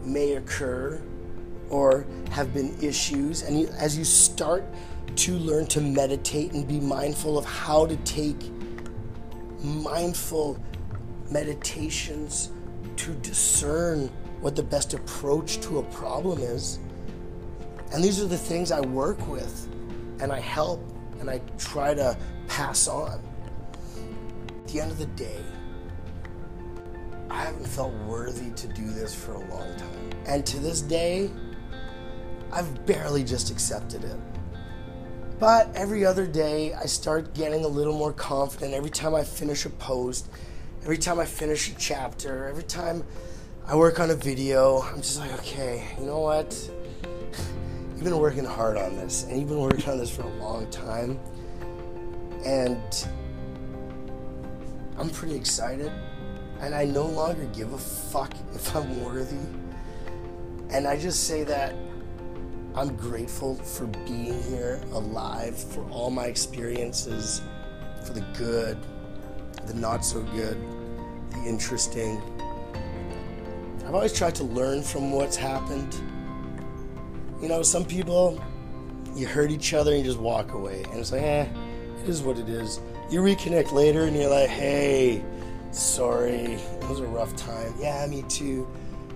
may occur or have been issues, and you, as you start to learn to meditate and be mindful of how to take mindful meditations to discern what the best approach to a problem is. And these are the things I work with, and I help, and I try to pass on. At the end of the day, I haven't felt worthy to do this for a long time. And to this day, I've barely just accepted it. But every other day, I start getting a little more confident. Every time I finish a post, every time I finish a chapter, every time I work on a video, I'm just like, okay, you know what? You've been working hard on this, and you've been working on this for a long time, and I'm pretty excited, and I no longer give a fuck if I'm worthy, and I just say that I'm grateful for being here, alive, for all my experiences, for the good, the not so good, the interesting. I've always tried to learn from what's happened. You know, some people, you hurt each other and you just walk away. And it's like, eh, it is what it is. You reconnect later and you're like, hey, sorry, it was a rough time. Yeah, me too.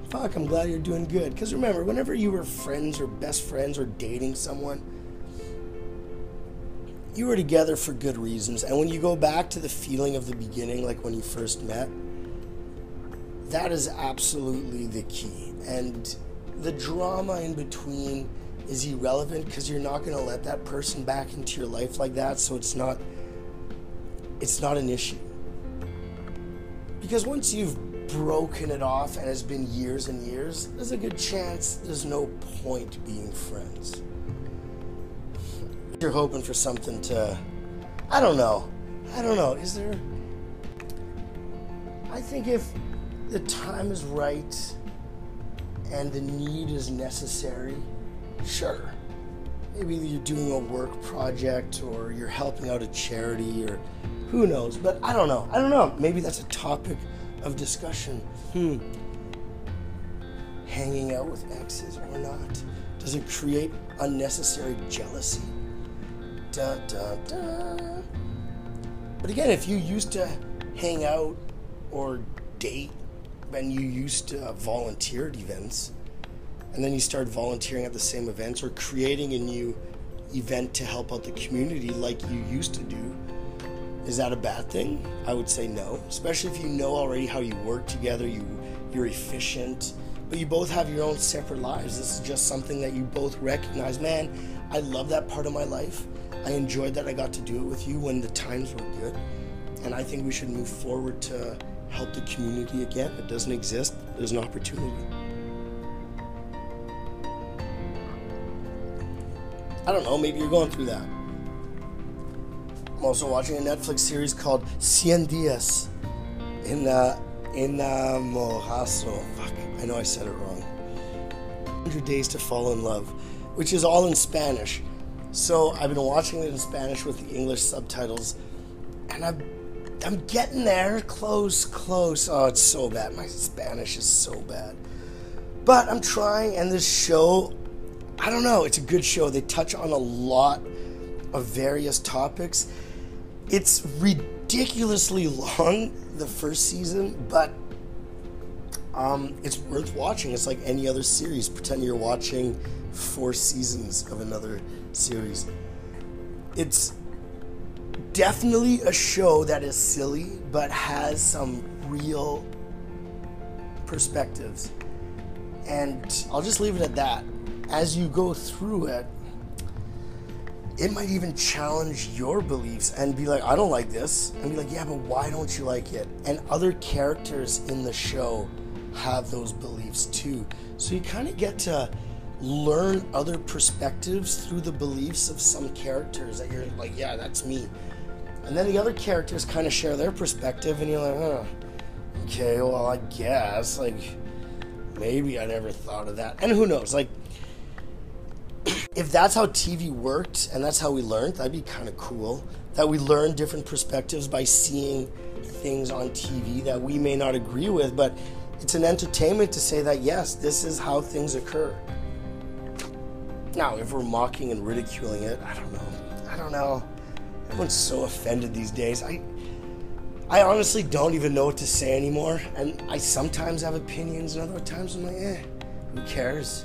Fuck, I'm glad you're doing good. Because remember, whenever you were friends or best friends or dating someone, you were together for good reasons. And when you go back to the feeling of the beginning, like when you first met, that is absolutely the key. And the drama in between is irrelevant, because you're not going to let that person back into your life like that, so it's not it's not an issue. Because once you've broken it off and it's been years and years, there's a good chance there's no point being friends. You're hoping for something to, I don't know, I don't know, is there, I think if the time is right, and the need is necessary, sure. Maybe you're doing a work project or you're helping out a charity or who knows, but I don't know. I don't know. Maybe that's a topic of discussion. Hmm. Hanging out with exes or not? Does it create unnecessary jealousy? Da, da, da. But again, if you used to hang out or date when you used to volunteer at events, and then you start volunteering at the same events or creating a new event to help out the community like you used to do, is that a bad thing? I would say no, especially if you know already how you work together, you, you're efficient, but you both have your own separate lives. This is just something that you both recognize. Man, I love that part of my life. I enjoyed that I got to do it with you when the times were good, and I think we should move forward to help the community again. It doesn't exist. There's an opportunity. I don't know, maybe you're going through that. I'm also watching a Netflix series called Cien Dias in uh, in uh, Mojaso. Fuck, I know I said it wrong. one hundred days to Fall in Love, which is all in Spanish. So I've been watching it in Spanish with the English subtitles, and I'm, I'm getting there, close, close. Oh, it's so bad. My Spanish is so bad. But I'm trying, and this show, I don't know, it's a good show. They touch on a lot of various topics. It's ridiculously long, the first season, but um, it's worth watching. It's like any other series. Pretend you're watching four seasons of another series. It's definitely a show that is silly, but has some real perspectives. And I'll just leave it at that. As you go through it, it might even challenge your beliefs and be like, I don't like this. And be like, yeah, but why don't you like it? And other characters in the show have those beliefs too. So you kind of get to learn other perspectives through the beliefs of some characters that you're like, yeah, that's me. And then the other characters kind of share their perspective and you're like, oh, okay, well, I guess, like, maybe I never thought of that. And who knows, like, if that's how T V worked and that's how we learned, that'd be kind of cool. That we learn different perspectives by seeing things on T V that we may not agree with, but it's an entertainment to say that, yes, this is how things occur. Now, if we're mocking and ridiculing it, I don't know. I don't know. Everyone's so offended these days. I, I honestly don't even know what to say anymore. And I sometimes have opinions, and other times I'm like, eh, who cares?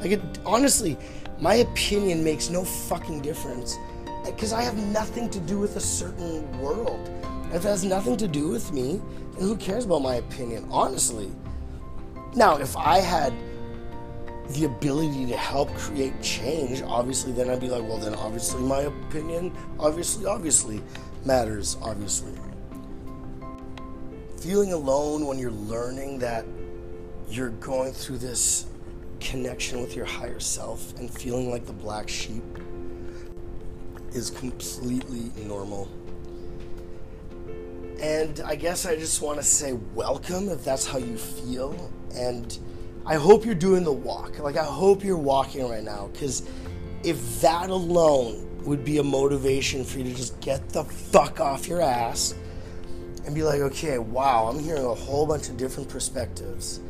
Like, it, honestly, my opinion makes no fucking difference because I have nothing to do with a certain world. And if it has nothing to do with me, then who cares about my opinion, honestly? Now, if I had the ability to help create change, obviously, then I'd be like, well, then obviously my opinion, obviously, obviously matters, obviously. Feeling alone when you're learning that you're going through this connection with your higher self and feeling like the black sheep is completely normal. And I guess I just want to say welcome if that's how you feel, and I hope you're doing the walk. Like, I hope you're walking right now, because if that alone would be a motivation for you to just get the fuck off your ass and be like, okay, wow, I'm hearing a whole bunch of different perspectives.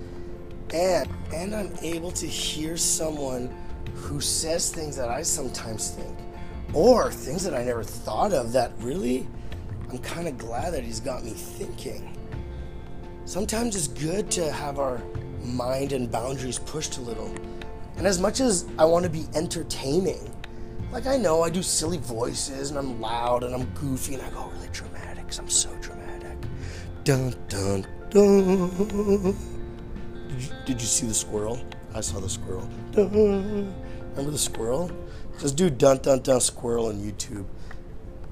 And and I'm able to hear someone who says things that I sometimes think, or things that I never thought of that really, I'm kind of glad that he's got me thinking. Sometimes it's good to have our mind and boundaries pushed a little. And as much as I want to be entertaining, like, I know I do silly voices and I'm loud and I'm goofy and I go really dramatic because I'm so dramatic. Dun, dun, dun. Did you see the squirrel? I saw the squirrel. Dun. Remember the squirrel? Just do dun dun dun squirrel on YouTube.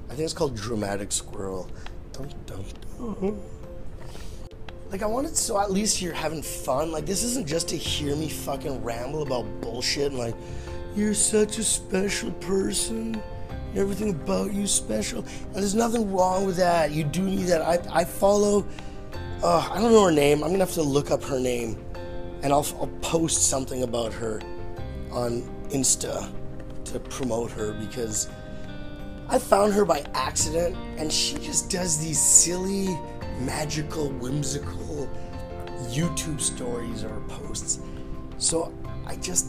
I think it's called Dramatic Squirrel. Dun, dun, dun. Like, I wanted, so at least you're having fun. Like, this isn't just to hear me fucking ramble about bullshit and like, you're such a special person. Everything about you special. And there's nothing wrong with that. You do need that. I, I follow... Uh, I don't know her name. I'm going to have to look up her name. And I'll, I'll post something about her on Insta to promote her, because I found her by accident. And she just does these silly, magical, whimsical multiple YouTube stories or posts. So I just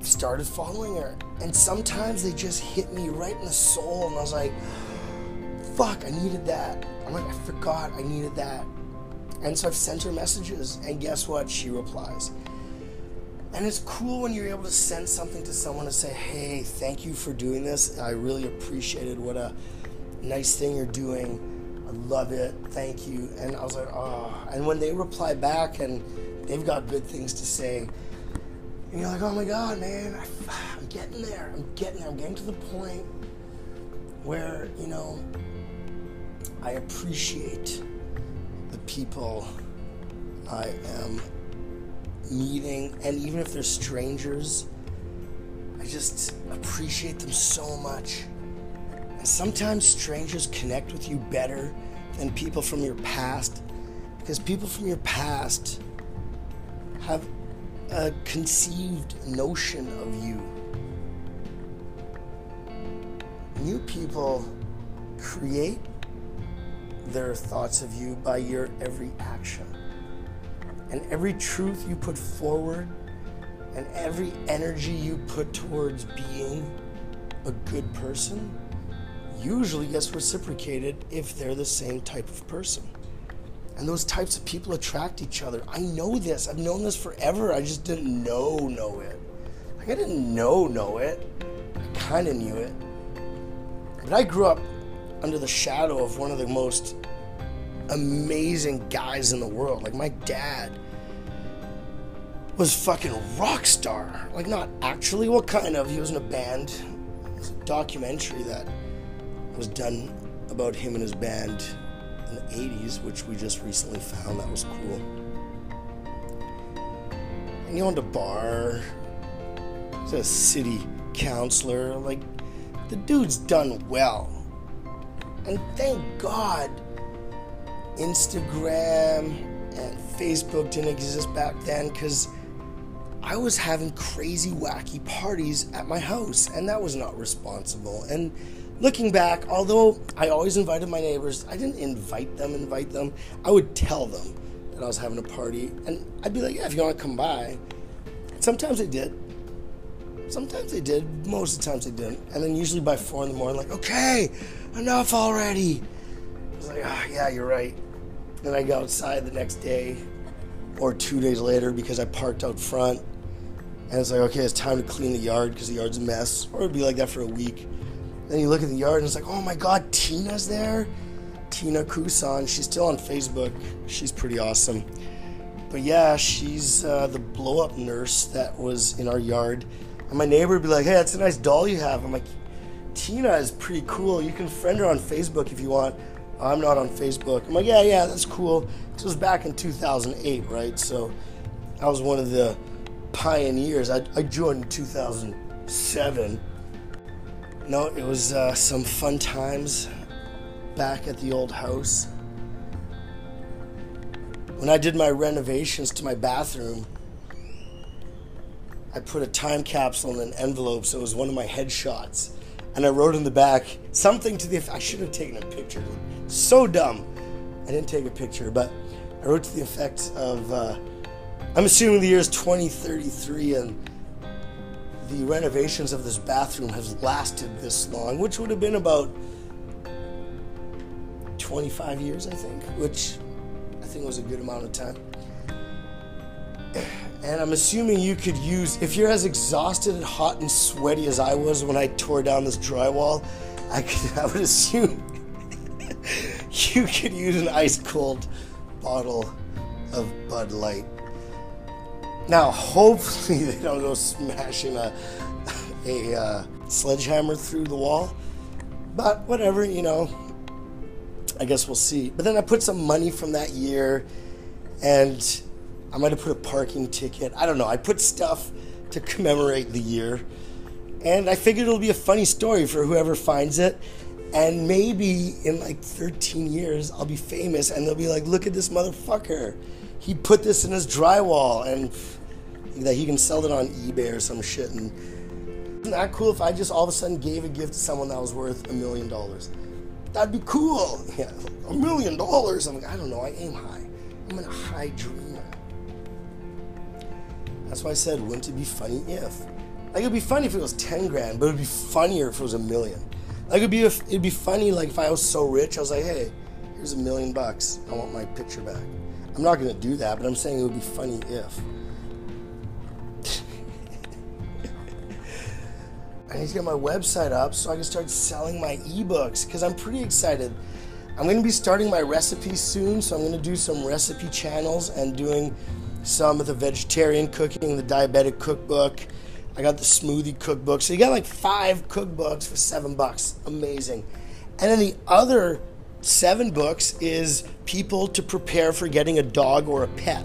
started following her, and sometimes they just hit me right in the soul, and I was like, fuck, I needed that. I'm like, I forgot I needed that. And so I've sent her messages, and guess what? She replies. And it's cool when you're able to send something to someone and say, hey, thank you for doing this. I really appreciated what a nice thing you're doing. I love it. Thank you. And I was like, oh. And when they reply back and they've got good things to say, and you're like, oh my God, man, I'm getting there. I'm getting there. I'm getting to the point where, you know, I appreciate the people I am meeting, and even if they're strangers, I just appreciate them so much. And sometimes strangers connect with you better than people from your past, because people from your past have a conceived notion of you. New people create their thoughts of you by your every action. And every truth you put forward and every energy you put towards being a good person usually gets reciprocated if they're the same type of person. And those types of people attract each other. I know this. I've known this forever. I just didn't know know it. Like, I didn't know know it. I kind of knew it. But I grew up under the shadow of one of the most amazing guys in the world. Like, my dad was fucking rock star. Like, not actually. Well, kind of. He was in a band. It was a documentary that was done about him and his band in the eighties, which we just recently found. That was cool. And he owned a bar. He's a city councilor. Like, the dude's done well. And thank God Instagram and Facebook didn't exist back then, because I was having crazy, wacky parties at my house, and that was not responsible. And looking back, although I always invited my neighbors, I didn't invite them, invite them. I would tell them that I was having a party, and I'd be like, yeah, if you want to come by. And sometimes they did. Sometimes they did. Most of the times they didn't. And then usually by four in the morning, like, okay, enough already. I was like, oh, yeah, you're right. Then I go outside the next day or two days later because I parked out front. And it's like, okay, it's time to clean the yard because the yard's a mess. Or it'd be like that for a week. Then you look at the yard and it's like, oh my God, Tina's there. Tina Kusan. She's still on Facebook. She's pretty awesome. But yeah, she's uh, the blow-up nurse that was in our yard. And my neighbor would be like, hey, that's a nice doll you have. I'm like, Tina is pretty cool. You can friend her on Facebook if you want. I'm not on Facebook. I'm like, yeah, yeah, that's cool. This was back in two thousand eight, right? So I was one of the pioneers. I, I joined in two thousand seven. No, it was uh, some fun times back at the old house. When I did my renovations to my bathroom, I put a time capsule in an envelope, so it was one of my headshots. And I wrote in the back something to the effect, I should have taken a picture. So dumb. I didn't take a picture, but I wrote to the effect of, uh, I'm assuming the year is twenty thirty-three and the renovations of this bathroom have lasted this long, which would have been about twenty-five years, I think, which I think was a good amount of time. And I'm assuming you could use, if you're as exhausted and hot and sweaty as I was when I tore down this drywall, I could, I would assume you could use an ice cold bottle of Bud Light. Now, hopefully they don't go smashing a, a uh, sledgehammer through the wall, but whatever, you know, I guess we'll see. But then I put some money from that year, and I might have put a parking ticket. I don't know. I put stuff to commemorate the year. And I figured it'll be a funny story for whoever finds it. And maybe in like thirteen years, I'll be famous and they'll be like, look at this motherfucker. He put this in his drywall, and that he can sell it on eBay or some shit. And isn't that cool if I just all of a sudden gave a gift to someone that was worth a million dollars? That'd be cool. Yeah, a million dollars. I'm like, I don't know. I aim high. I'm a high dreamer. That's why I said, wouldn't it be funny if? Like, it'd be funny if it was ten grand, but it'd be funnier if it was a million. Like, it'd be, if, it'd be funny, like, if I was so rich, I was like, hey, here's a million bucks. I want my picture back. I'm not going to do that, but I'm saying it would be funny if. I need to get my website up so I can start selling my ebooks, because I'm pretty excited. I'm going to be starting my recipes soon, so I'm going to do some recipe channels and doing some of the vegetarian cooking, the diabetic cookbook. I got the smoothie cookbook. So you got like five cookbooks for seven bucks. Amazing. And then the other seven books is people to prepare for getting a dog or a pet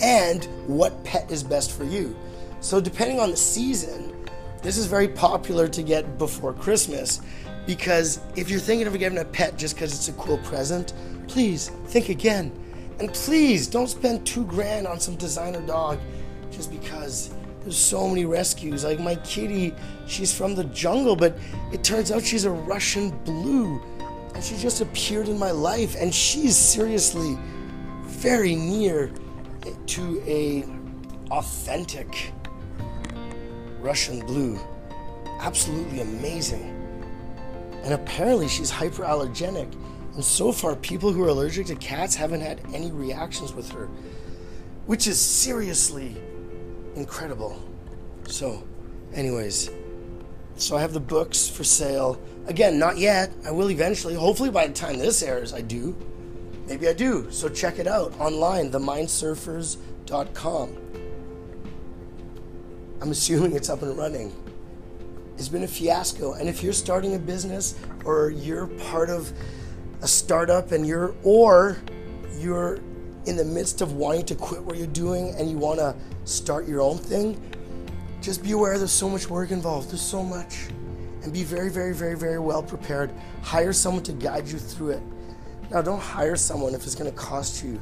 and what pet is best for you. So depending on the season, this is very popular to get before Christmas, because if you're thinking of getting a pet just because it's a cool present, please think again. And please don't spend two grand on some designer dog just because there's so many rescues. Like my kitty, she's from the jungle, but it turns out she's a Russian blue. And she just appeared in my life, and she's seriously very near to a authentic Russian blue. Absolutely amazing. And apparently she's hyperallergenic, and so far people who are allergic to cats haven't had any reactions with her, which is seriously incredible. So anyways, so I have the books for sale. Again, not yet. I will eventually. Hopefully by the time this airs, I do. Maybe I do. So check it out online, the mind surfers dot com. I'm assuming it's up and running. It's been a fiasco. And if you're starting a business, or you're part of a startup, and you're or you're in the midst of wanting to quit what you're doing and you want to start your own thing, just be aware there's so much work involved. There's so much. And be very, very, very, very well prepared. Hire someone to guide you through it. Now, don't hire someone if it's going to cost you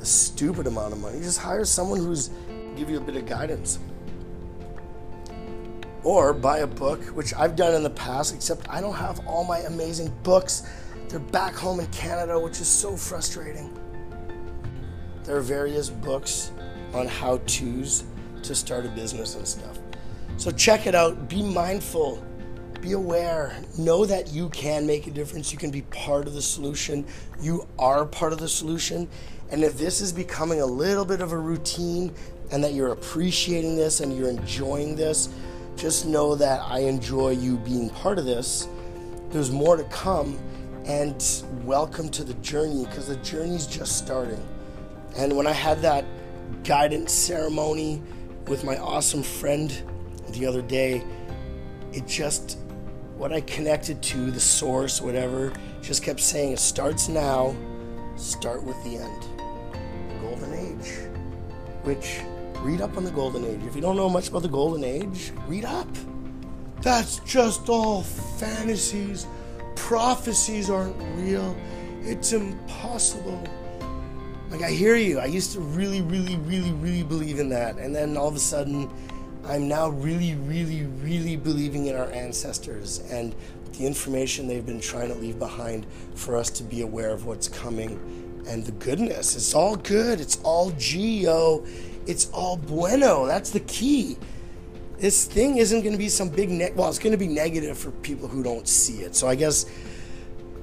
a stupid amount of money. Just hire someone who's give you a bit of guidance. Or buy a book, which I've done in the past, except I don't have all my amazing books. They're back home in Canada, which is so frustrating. There are various books on how-tos to start a business and stuff. So check it out. Be mindful. Be aware. Know that you can make a difference. You can be part of the solution. You are part of the solution. And if this is becoming a little bit of a routine, and that you're appreciating this and you're enjoying this, just know that I enjoy you being part of this. There's more to come, and welcome to the journey, because the journey's just starting. And when I had that guidance ceremony with my awesome friend the other day, it just, what I connected to, the source, whatever, just kept saying, it starts now, start with the end. The Golden Age. Which, read up on the Golden Age. If you don't know much about the Golden Age, read up. That's just all fantasies. Prophecies aren't real. It's impossible. Like, I hear you. I used to really, really, really, really believe in that. And then all of a sudden, I'm now really, really, really believing in our ancestors and the information they've been trying to leave behind for us to be aware of what's coming and the goodness. It's all good. It's all Geo. It's all bueno. That's the key. This thing isn't going to be some big ne- well, it's going to be negative for people who don't see it. So I guess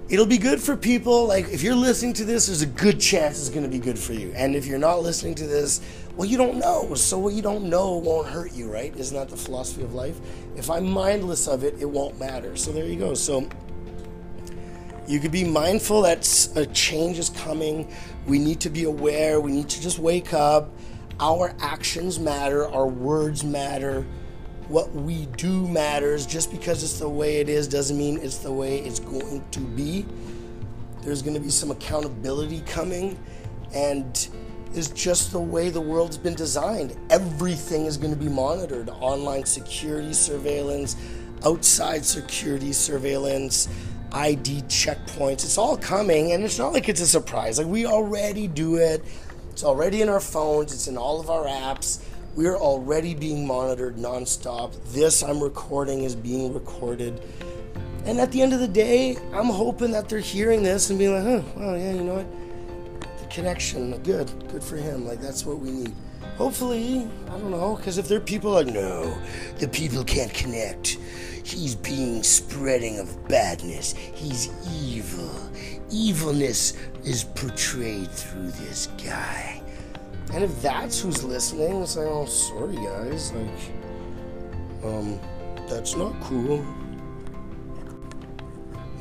it'll be good for people. Like, if you're listening to this, there's a good chance it's going to be good for you. And if you're not listening to this, well, you don't know. So what you don't know won't hurt you, right? Isn't that the philosophy of life? If I'm mindless of it, it won't matter. So there you go. So you could be mindful that a change is coming. We need to be aware. We need to just wake up. Our actions matter, our words matter, what we do matters. Just because it's the way it is doesn't mean it's the way it's going to be. There's going to be some accountability coming, and it's just the way the world's been designed. Everything is going to be monitored. Online security surveillance, outside security surveillance, I D checkpoints. It's all coming, and it's not like it's a surprise. Like, we already do it. It's already in our phones. It's in all of our apps. We're already being monitored nonstop. This I'm recording is being recorded. And at the end of the day, I'm hoping that they're hearing this and being like, huh, well, yeah, you know what? The connection. Good. Good for him. Like, that's what we need. Hopefully, I don't know, because if there are people like, no, the people can't connect. He's being spreading of badness. He's evil. Evilness is portrayed through this guy. And if that's who's listening, it's like, oh, sorry, guys. Like, um, that's not cool.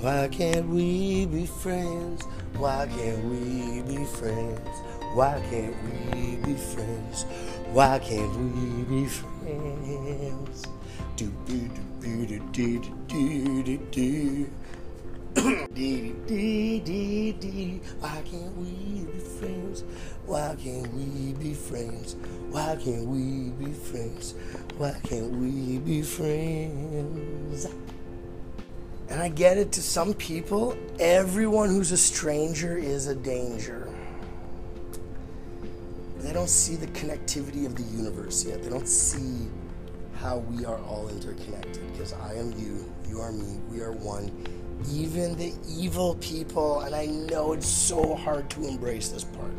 Why can't we be friends? Why can't we be friends? Why can't we be friends? Why can't we be friends? Do do do do do do do do. Why can't we be friends? Why can't we be friends? Why can't we be friends? Why can't we be friends? And I get it, to some people, everyone who's a stranger is a danger. They don't see the connectivity of the universe yet. They don't see how we are all interconnected, because I am you, you are me, we are one. Even the evil people, and I know it's so hard to embrace this part.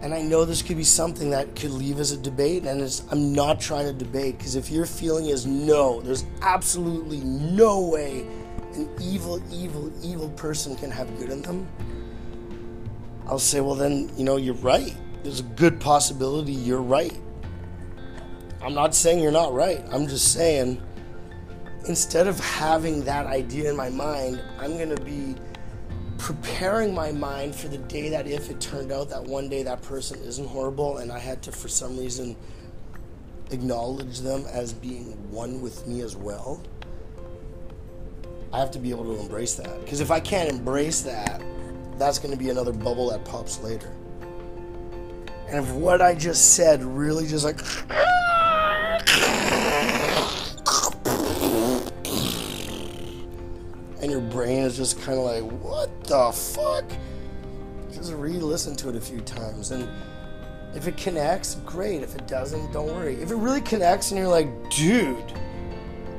And I know this could be something that could leave as a debate, and it's, I'm not trying to debate, because if your feeling is no, there's absolutely no way an evil, evil, evil person can have good in them, I'll say, well then, you know, you're right. There's a good possibility you're right. I'm not saying you're not right. I'm just saying, instead of having that idea in my mind, I'm going to be preparing my mind for the day that if it turned out that one day that person isn't horrible and I had to, for some reason, acknowledge them as being one with me as well, I have to be able to embrace that. Because if I can't embrace that, that's going to be another bubble that pops later. And if what I just said really just like... and your brain is just kind of like, what the fuck? Just re-listen to it a few times. And if it connects, great. If it doesn't, don't worry. If it really connects and you're like, dude,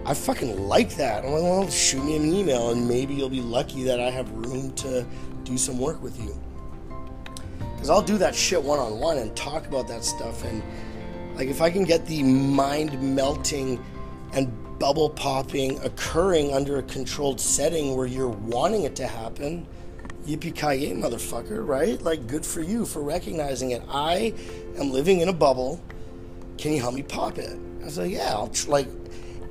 I fucking like that, I'm like, well, shoot me an email and maybe you'll be lucky that I have room to do some work with you. Because I'll do that shit one-on-one and talk about that stuff. And like, if I can get the mind-melting and bubble popping occurring under a controlled setting where you're wanting it to happen, yippee-ki-yay, motherfucker, right? Like, good for you for recognizing it. I am living in a bubble. Can you help me pop it? I was like, yeah, I'll tr- like,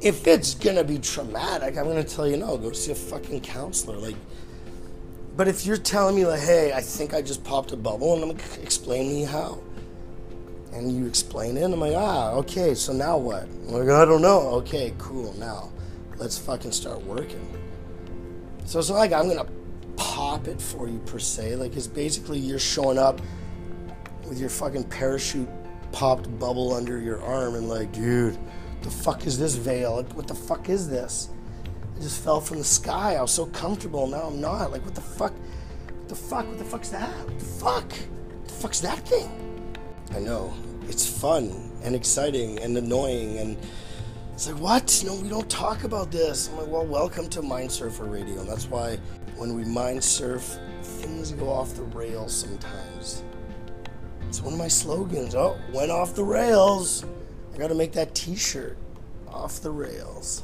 if it's gonna be traumatic, I'm gonna tell you no, go see a fucking counselor. Like, but if you're telling me, like, hey, I think I just popped a bubble, and I'm like, explain me how. And you explain it, and I'm like, ah, okay, so now what? I'm like, I don't know. Okay, cool, now let's fucking start working. So it's not like I'm gonna pop it for you per se. Like, it's basically you're showing up with your fucking parachute popped bubble under your arm and like, dude, the fuck is this veil? Like, what the fuck is this? I just fell from the sky. I was so comfortable, now I'm not. Like, what the fuck? What the fuck? What the fuck's that? What the fuck? What the fuck's that thing? I know, it's fun and exciting and annoying, and it's like, what? No, we don't talk about this. I'm like, well, welcome to Mind Surfer Radio, and that's why when we mind surf, things go off the rails sometimes. It's one of my slogans. Oh, went off the rails. I gotta make that t-shirt, off the rails.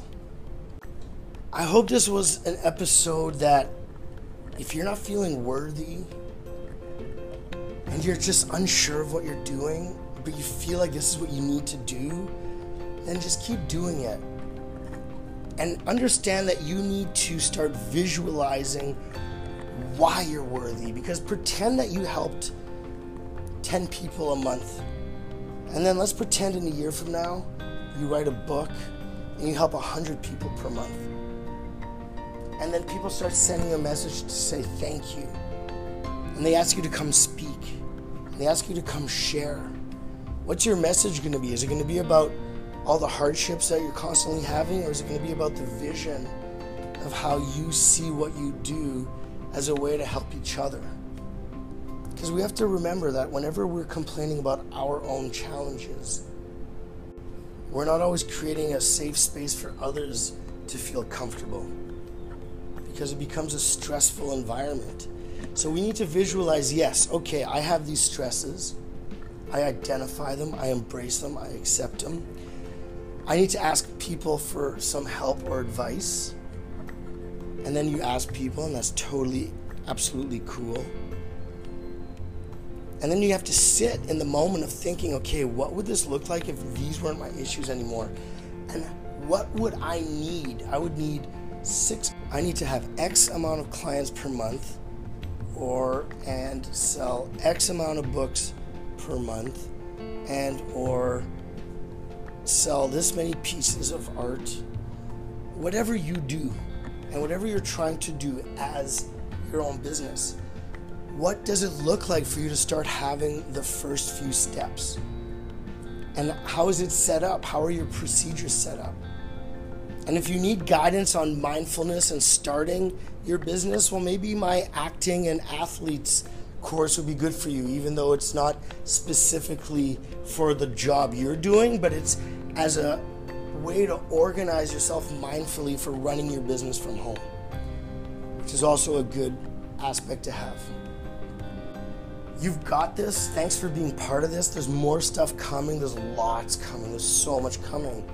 I hope this was an episode that, if you're not feeling worthy, and you're just unsure of what you're doing, but you feel like this is what you need to do, then just keep doing it. And understand that you need to start visualizing why you're worthy, because pretend that you helped ten people a month. And then let's pretend in a year from now, you write a book and you help one hundred people per month. And then people start sending you a message to say thank you. And they ask you to come speak. They ask you to come share. What's your message going to be? Is it going to be about all the hardships that you're constantly having, or is it going to be about the vision of how you see what you do as a way to help each other? Because we have to remember that whenever we're complaining about our own challenges, we're not always creating a safe space for others to feel comfortable, because it becomes a stressful environment. So we need to visualize, yes, okay, I have these stresses. I identify them, I embrace them, I accept them. I need to ask people for some help or advice. And then you ask people, and that's totally, absolutely cool. And then you have to sit in the moment of thinking, okay, what would this look like if these weren't my issues anymore? And what would I need? I would need six, I need to have X amount of clients per month, or, and sell X amount of books per month, and or sell this many pieces of art. Whatever you do, and whatever you're trying to do as your own business, what does it look like for you to start having the first few steps? And how is it set up? How are your procedures set up? And if you need guidance on mindfulness and starting your business, well, maybe my acting and athletes course would be good for you, even though it's not specifically for the job you're doing, but it's as a way to organize yourself mindfully for running your business from home, which is also a good aspect to have. You've got this. Thanks for being part of this. There's more stuff coming. There's lots coming. There's so much coming.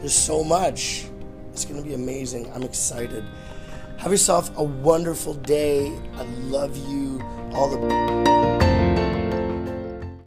There's so much. It's going to be amazing. I'm excited. Have yourself a wonderful day. I love you. All the